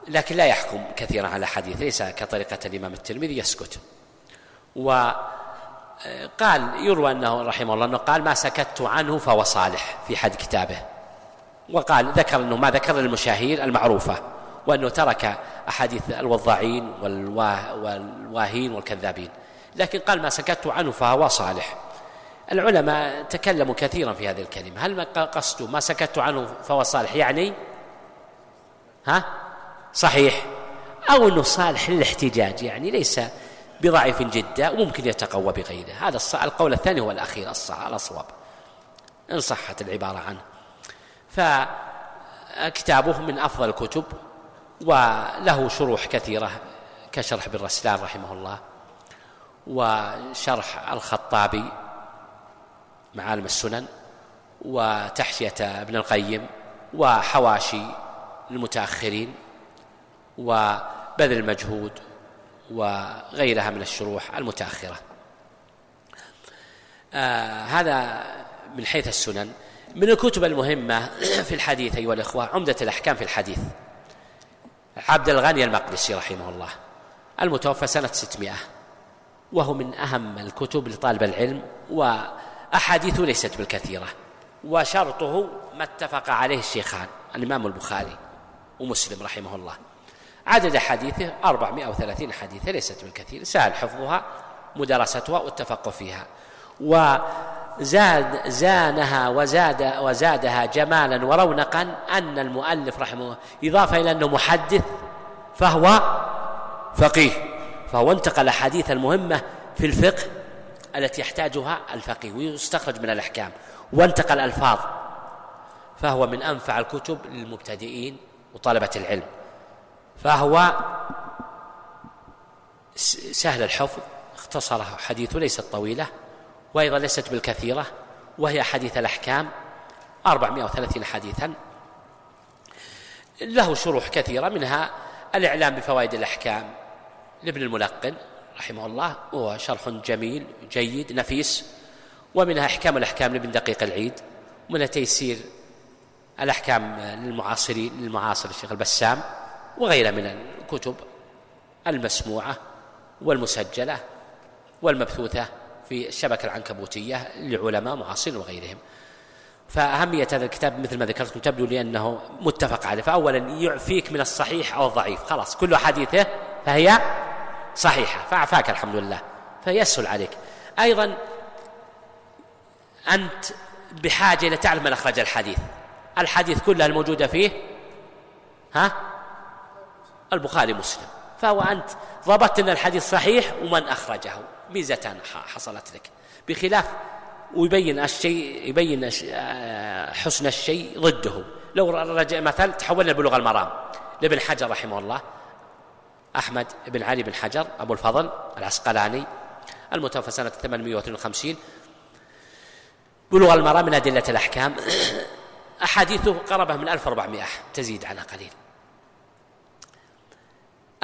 لكن لا يحكم كثيرا على حديث، ليس كطريقة الإمام الترمذي يسكت. وقال يروى أنه رحمه الله أنه قال ما سكت عنه فهو صالح في حد كتابه، وقال ذكر أنه ما ذكر المشاهير المعروفة، وأنه ترك أحاديث الوضاعين والواهين والكذابين، لكن قال ما سكت عنه فهو صالح. العلماء تكلموا كثيرا في هذه الكلمة، هل قصدوا ما سكت عنه فهو صالح يعني صحيح، أو أنه صالح للاحتجاج يعني ليس بضعيف جدا وممكن يتقوى بغيره؟ هذا القول الثاني هو الأخير الصواب إن صحت العبارة عنه. فكتابه من أفضل الكتب، وله شروح كثيرة كشرح بن رسلان رحمه الله، وشرح الخطابي معالم السنن، وتحشية ابن القيم، وحواشي المتأخرين، وبذل المجهود، وغيرها من الشروح المتأخرة. هذا من حيث السنن. من الكتب المهمة في الحديث أيها الإخوة عمدة الأحكام في الحديث، عبد الغني المقدسي رحمه الله، المتوفى سنة 600، وهو من أهم الكتب لطالب العلم، وأحاديثه ليست بالكثيرة، وشرطه ما اتفق عليه الشيخان الإمام البخاري ومسلم رحمه الله. عدد حديثه 430 حديثا، ليست بالكثير، سهل حفظها مدرستها والتفقه فيها، وزادها جمالا ورونقا أن المؤلف رحمه الله إضافة إلى أنه محدث فهو فقيه، فهو انتقل الحديث المهمة في الفقه التي يحتاجها الفقيه ويستخرج من الأحكام، وانتقل الألفاظ، فهو من أنفع الكتب للمبتدئين وطلبة العلم، فهو سهل الحفظ، اختصر حديثه، ليست طويلة وأيضا ليست بالكثيرة، وهي حديث الأحكام 430 حديثا. له شروح كثيرة، منها الإعلام بفوائد الأحكام لابن الملقن رحمه الله، وهو شرح جميل جيد نفيس، ومنها إحكام الأحكام لابن دقيق العيد، ومنها تيسير الأحكام للمعاصر الشيخ البسام، وغيرها من الكتب المسموعة والمسجلة والمبثوثة في الشبكة العنكبوتية لعلماء معاصرين وغيرهم. فأهمية هذا الكتاب مثل ما ذكرتكم تبدو لأنه متفق عليه، فأولا يعفيك من الصحيح أو الضعيف، خلاص كل حديثه فهي صحيحة، فأعفاك الحمد لله، فيسهل عليك. أيضا أنت بحاجة لتعلم من أخرج الحديث كلها الموجودة فيه البخاري مسلم، فهو أنت ضبطت أن الحديث صحيح ومن أخرجه، ميزة حصلت لك، بخلاف ويبين الشيء، يبين حسن الشيء ضده. لو رجع مثلا تحولنا بلغ المرام لابن حجر رحمه الله، أحمد بن علي بن حجر أبو الفضل العسقلاني، المتوفى سنة 852، بلغ المرام من أدلة الأحكام أحاديثه قربة من 1400 تزيد على قليل.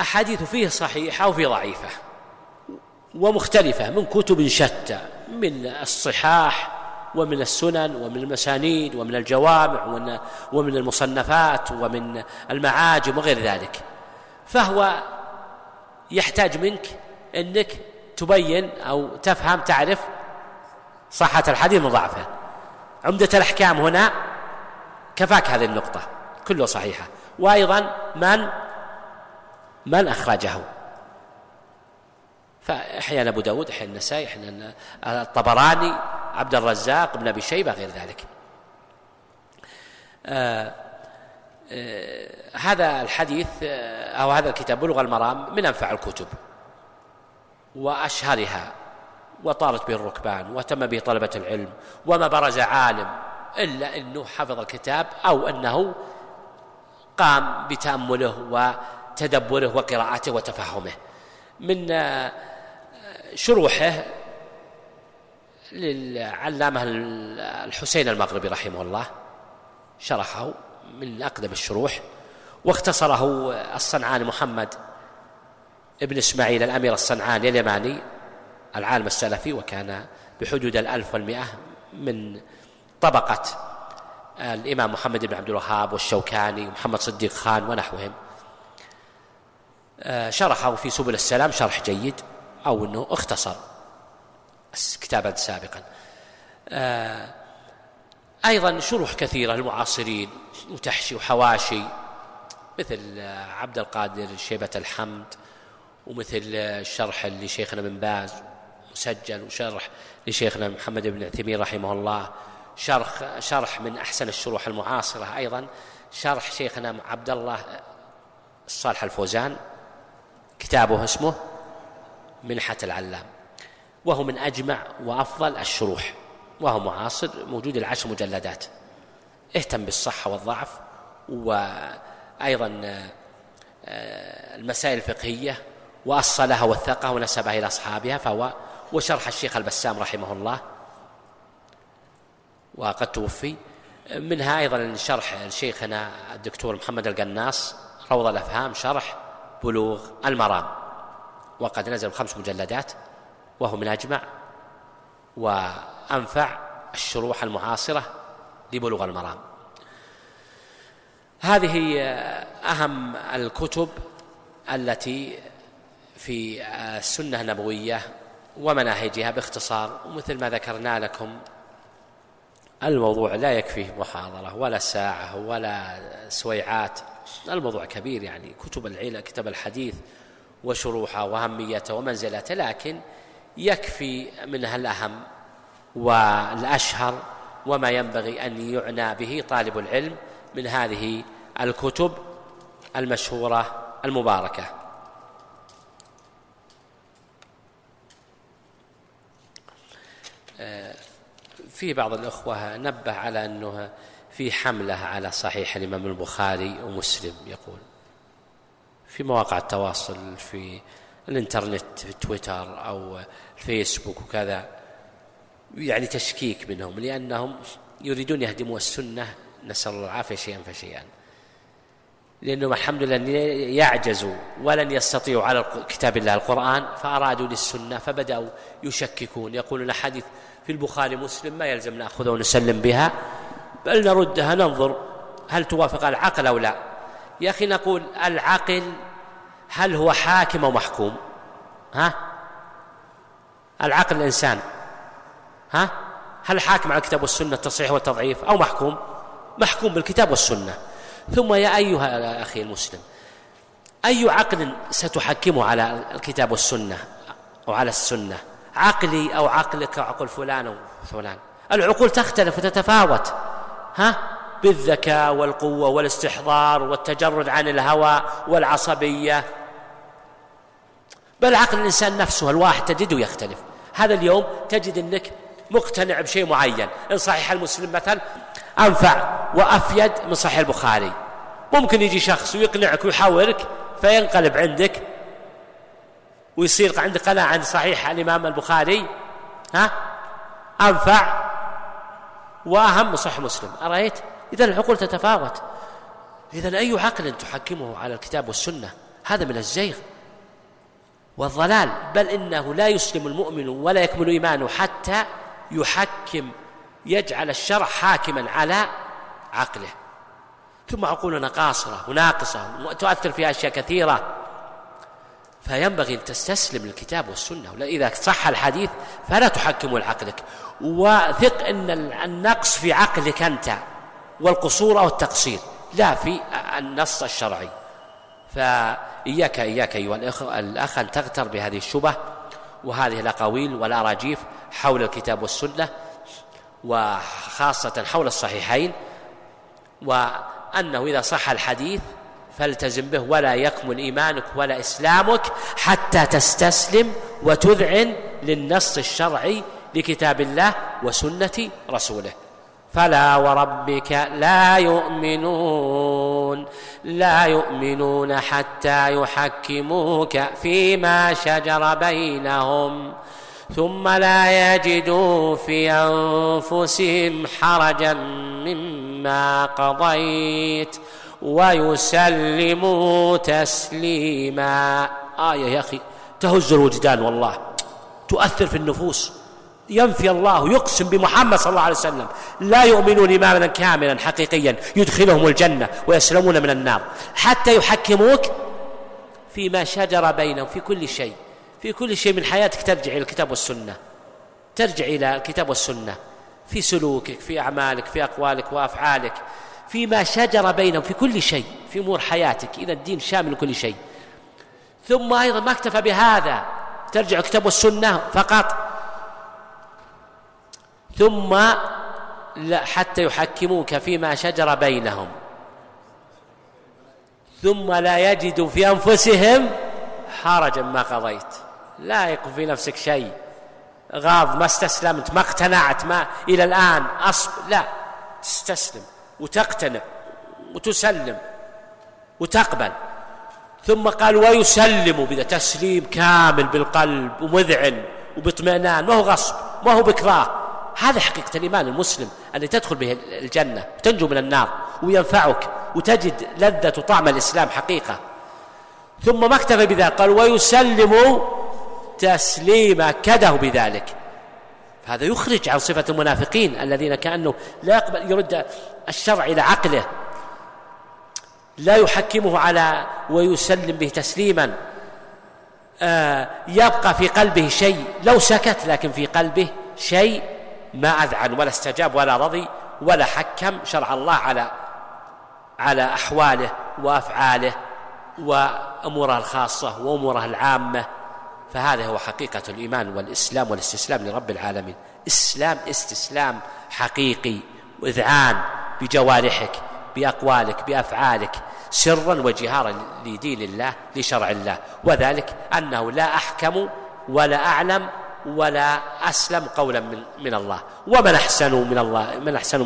أحاديث فيه صحيحة وفيه ضعيفة ومختلفة من كتب شتى، من الصحاح ومن السنن ومن المسانيد ومن الجوامع ومن المصنفات ومن المعاجم وغير ذلك. فهو يحتاج منك أنك تبين أو تفهم تعرف صحة الحديث من ضعفه. عمدة الأحكام هنا كفاك هذه النقطة، كله صحيحة. وأيضا من أخرجه، فأحيانا أبو داود، أحيانا النسائي، أحيانا الطبراني، عبد الرزاق بن أبي شيبة، غير ذلك. هذا الحديث أو هذا الكتاب بلوغ المرام من أنفع الكتب وأشهرها، وطارت به الركبان وتم به طلبة العلم، وما برز عالم إلا أنه حفظ الكتاب أو أنه قام بتأمله وتدبره وقراءته وتفهمه. من شروحه للعلامة الحسين المغربي رحمه الله، شرحه من أقدم الشروح، واختصره الصنعاني محمد بن إسماعيل الأمير الصنعاني اليماني العالم السلفي، وكان بحدود 1100 من طبقة الإمام محمد بن عبد الوهاب والشوكاني ومحمد صديق خان ونحوهم. شرحه في سبل السلام شرح جيد، أو أنه اختصر كتابا سابقا. أيضا شروح كثيرة للمعاصرين وتحشي وحواشي، مثل عبد القادر شيبة الحمد، ومثل الشرح لشيخنا بن باز مسجل، وشرح لشيخنا محمد بن عثيمين رحمه الله، شرح من أحسن الشروح المعاصرة. أيضا شرح شيخنا عبد الله الصالح الفوزان، كتابه اسمه منحة العلام، وهو من أجمع وأفضل الشروح، وهو معاصر، موجود 10 مجلدات. اهتم بالصحة والضعف، وأيضا المسائل الفقهية وأصلها والثقة ونسبها إلى أصحابها. فهو وشرح الشيخ البسام رحمه الله وقد توفي، منها أيضا شرح شيخنا الدكتور محمد القناص روض الأفهام، شرح بلوغ المرام، وقد نزل 5 مجلدات، وهو من أجمع وأنفع الشروح المعاصرة لبلوغ المرام. هذه أهم الكتب التي في السنة النبوية ومناهجها باختصار. ومثل ما ذكرنا لكم الموضوع لا يكفيه محاضرة ولا ساعة ولا سويعات، الموضوع كبير، يعني كتب العلم، كتاب الحديث وشروحه وأهميته ومنزلته، لكن يكفي منها الأهم والأشهر وما ينبغي أن يعنى به طالب العلم من هذه الكتب المشهورة المباركة. في بعض الأخوة نبه على أنه في حملة على صحيح الإمام البخاري ومسلم، يقول في مواقع التواصل، في الإنترنت، في تويتر أو الفيسبوك وكذا، يعني تشكيك منهم لأنهم يريدون يهدموا السنة، نسأل الله العافية، شيئا فشيئا، لأنهم الحمد لله يعجزوا ولن يستطيعوا على كتاب الله القرآن، فأرادوا للسنة فبدأوا يشككون، يقولون حديث في البخاري مسلم ما يلزم نأخذه ونسلم بها، بل نردها ننظر هل توافق العقل أو لا. يا أخي نقول العقل هل هو حاكم أو محكوم؟ ها؟ العقل الإنسان، ها؟ هل حاكم على الكتاب والسنة التصحيح والتضعيف أو محكوم؟ محكوم بالكتاب والسنة. ثم يا أيها أخي المسلم، أي عقل ستحكمه على الكتاب والسنة أو على السنة؟ عقلي أو عقلك أو عقل فلان أو فلان؟ العقول تختلف وتتفاوت، ها؟ بالذكاء والقوة والاستحضار والتجرد عن الهوى والعصبية، بل عقل الإنسان نفسه الواحد تجده يختلف. هذا اليوم تجد أنك مقتنع بشيء معين، إن صحيح المسلم مثلا أنفع وأفيد من صحيح البخاري، ممكن يجي شخص ويقنعك ويحاورك فينقلب عندك ويصير عندك قناعة عن صحيح الإمام البخاري، ها؟ أنفع وأهم من صحيح مسلم. أرأيت؟ إذا العقول تتفاوت، إذا أي عقل تحكمه على الكتاب والسنة؟ هذا من الزيغ والضلال، بل إنه لا يسلم المؤمن ولا يكمل إيمانه حتى يحكم، يجعل الشرع حاكما على عقله. ثم عقولنا قاصرة وناقصة وتؤثر فيها أشياء كثيرة، فينبغي أن تستسلم للكتاب والسنة، إذا صح الحديث فلا تحكم عقلك، وثق أن النقص في عقلك أنت والقصور أو التقصير لا في النص الشرعي. فإياك أيها الأخ أن تغتر بهذه الشبه وهذه الأقاويل والأراجيف حول الكتاب والسنة، وخاصة حول الصحيحين، وأنه إذا صح الحديث فالتزم به، ولا يكمل إيمانك ولا إسلامك حتى تستسلم وتذعن للنص الشرعي لكتاب الله وسنة رسوله. فلا وربك لا يؤمنون حتى يحكموك فيما شجر بينهم ثم لا يجدوا في أنفسهم حرجا مما قضيت ويسلموا تسليما. آية يا أخي تهز الوجدان والله، تؤثر في النفوس. ينفي الله، يقسم بمحمد صلى الله عليه وسلم، لا يؤمنون إيمانا كاملا حقيقيا يدخلهم الجنة ويسلمون من النار حتى يحكموك فيما شجر بينهم، في كل شيء، في كل شيء من حياتك ترجع إلى الكتاب والسنة، ترجع إلى الكتاب والسنة في سلوكك، في أعمالك، في أقوالك وأفعالك، فيما شجر بينهم، في كل شيء، في أمور حياتك. إذا الدين شامل كل شيء. ثم أيضا ما اكتفى بهذا، ترجع الكتاب والسنة فقط، ثم لا حتى يحكموك فيما شجر بينهم ثم لا يجدوا في أنفسهم حرجا ما قضيت. لا يكون في نفسك شيء غاض، ما استسلمت، ما اقتنعت، ما إلى الآن لا تستسلم وتقتنع وتسلم وتقبل. ثم قال ويسلم، بذا تسليم كامل بالقلب ومذعن وباطمئنان، ما هو غصب، ما هو بكراه. هذا حقيقة الإيمان المسلم اللي تدخل به الجنة، تنجو من النار وينفعك وتجد لذة وطعم الإسلام حقيقة. ثم ما اكتفى بذلك، قال ويسلم تسليما، كده بذلك. هذا يخرج عن صفة المنافقين الذين كأنه لا يقبل، يرد الشرع إلى عقله، لا يحكمه على ويسلم به تسليما. يبقى في قلبه شيء، لو سكت لكن في قلبه شيء ما أذعن ولا استجاب ولا رضي ولا حكم شرع الله على أحواله وأفعاله وأموره الخاصة وأموره العامة. فهذا هو حقيقة الإيمان والإسلام والاستسلام لرب العالمين، استسلام حقيقي وإذعان بجوارحك، بأقوالك، بأفعالك، سرا وجهارا لدين الله، لشرع الله، وذلك أنه لا أحكم ولا أعلم ولا أسلم قولا من الله، ومن أحسن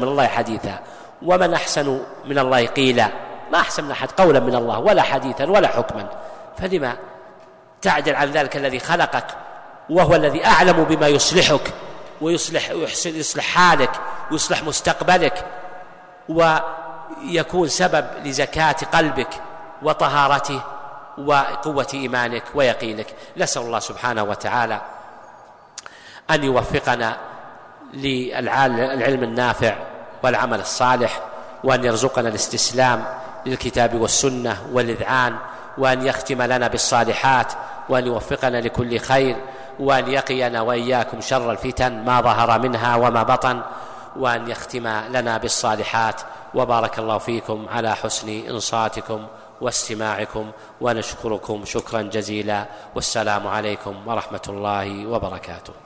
من الله حديثا، ومن أحسن من الله قيلا. ما أحسن من أحد قولا من الله ولا حديثا ولا حكما، فلما تعدل عن ذلك الذي خلقك، وهو الذي أعلم بما يصلحك ويصلح حالك ويصلح مستقبلك، ويكون سبب لزكاة قلبك وطهارته وقوة إيمانك ويقينك. نسأل الله سبحانه وتعالى أن يوفقنا للعلم النافع والعمل الصالح، وأن يرزقنا الاستسلام للكتاب والسنة والإذعان، وأن يختم لنا بالصالحات، وأن يوفقنا لكل خير، وأن يقينا وإياكم شر الفتن ما ظهر منها وما بطن، وأن يختم لنا بالصالحات. وبارك الله فيكم على حسن إنصاتكم واستماعكم، ونشكركم شكرا جزيلا، والسلام عليكم ورحمة الله وبركاته.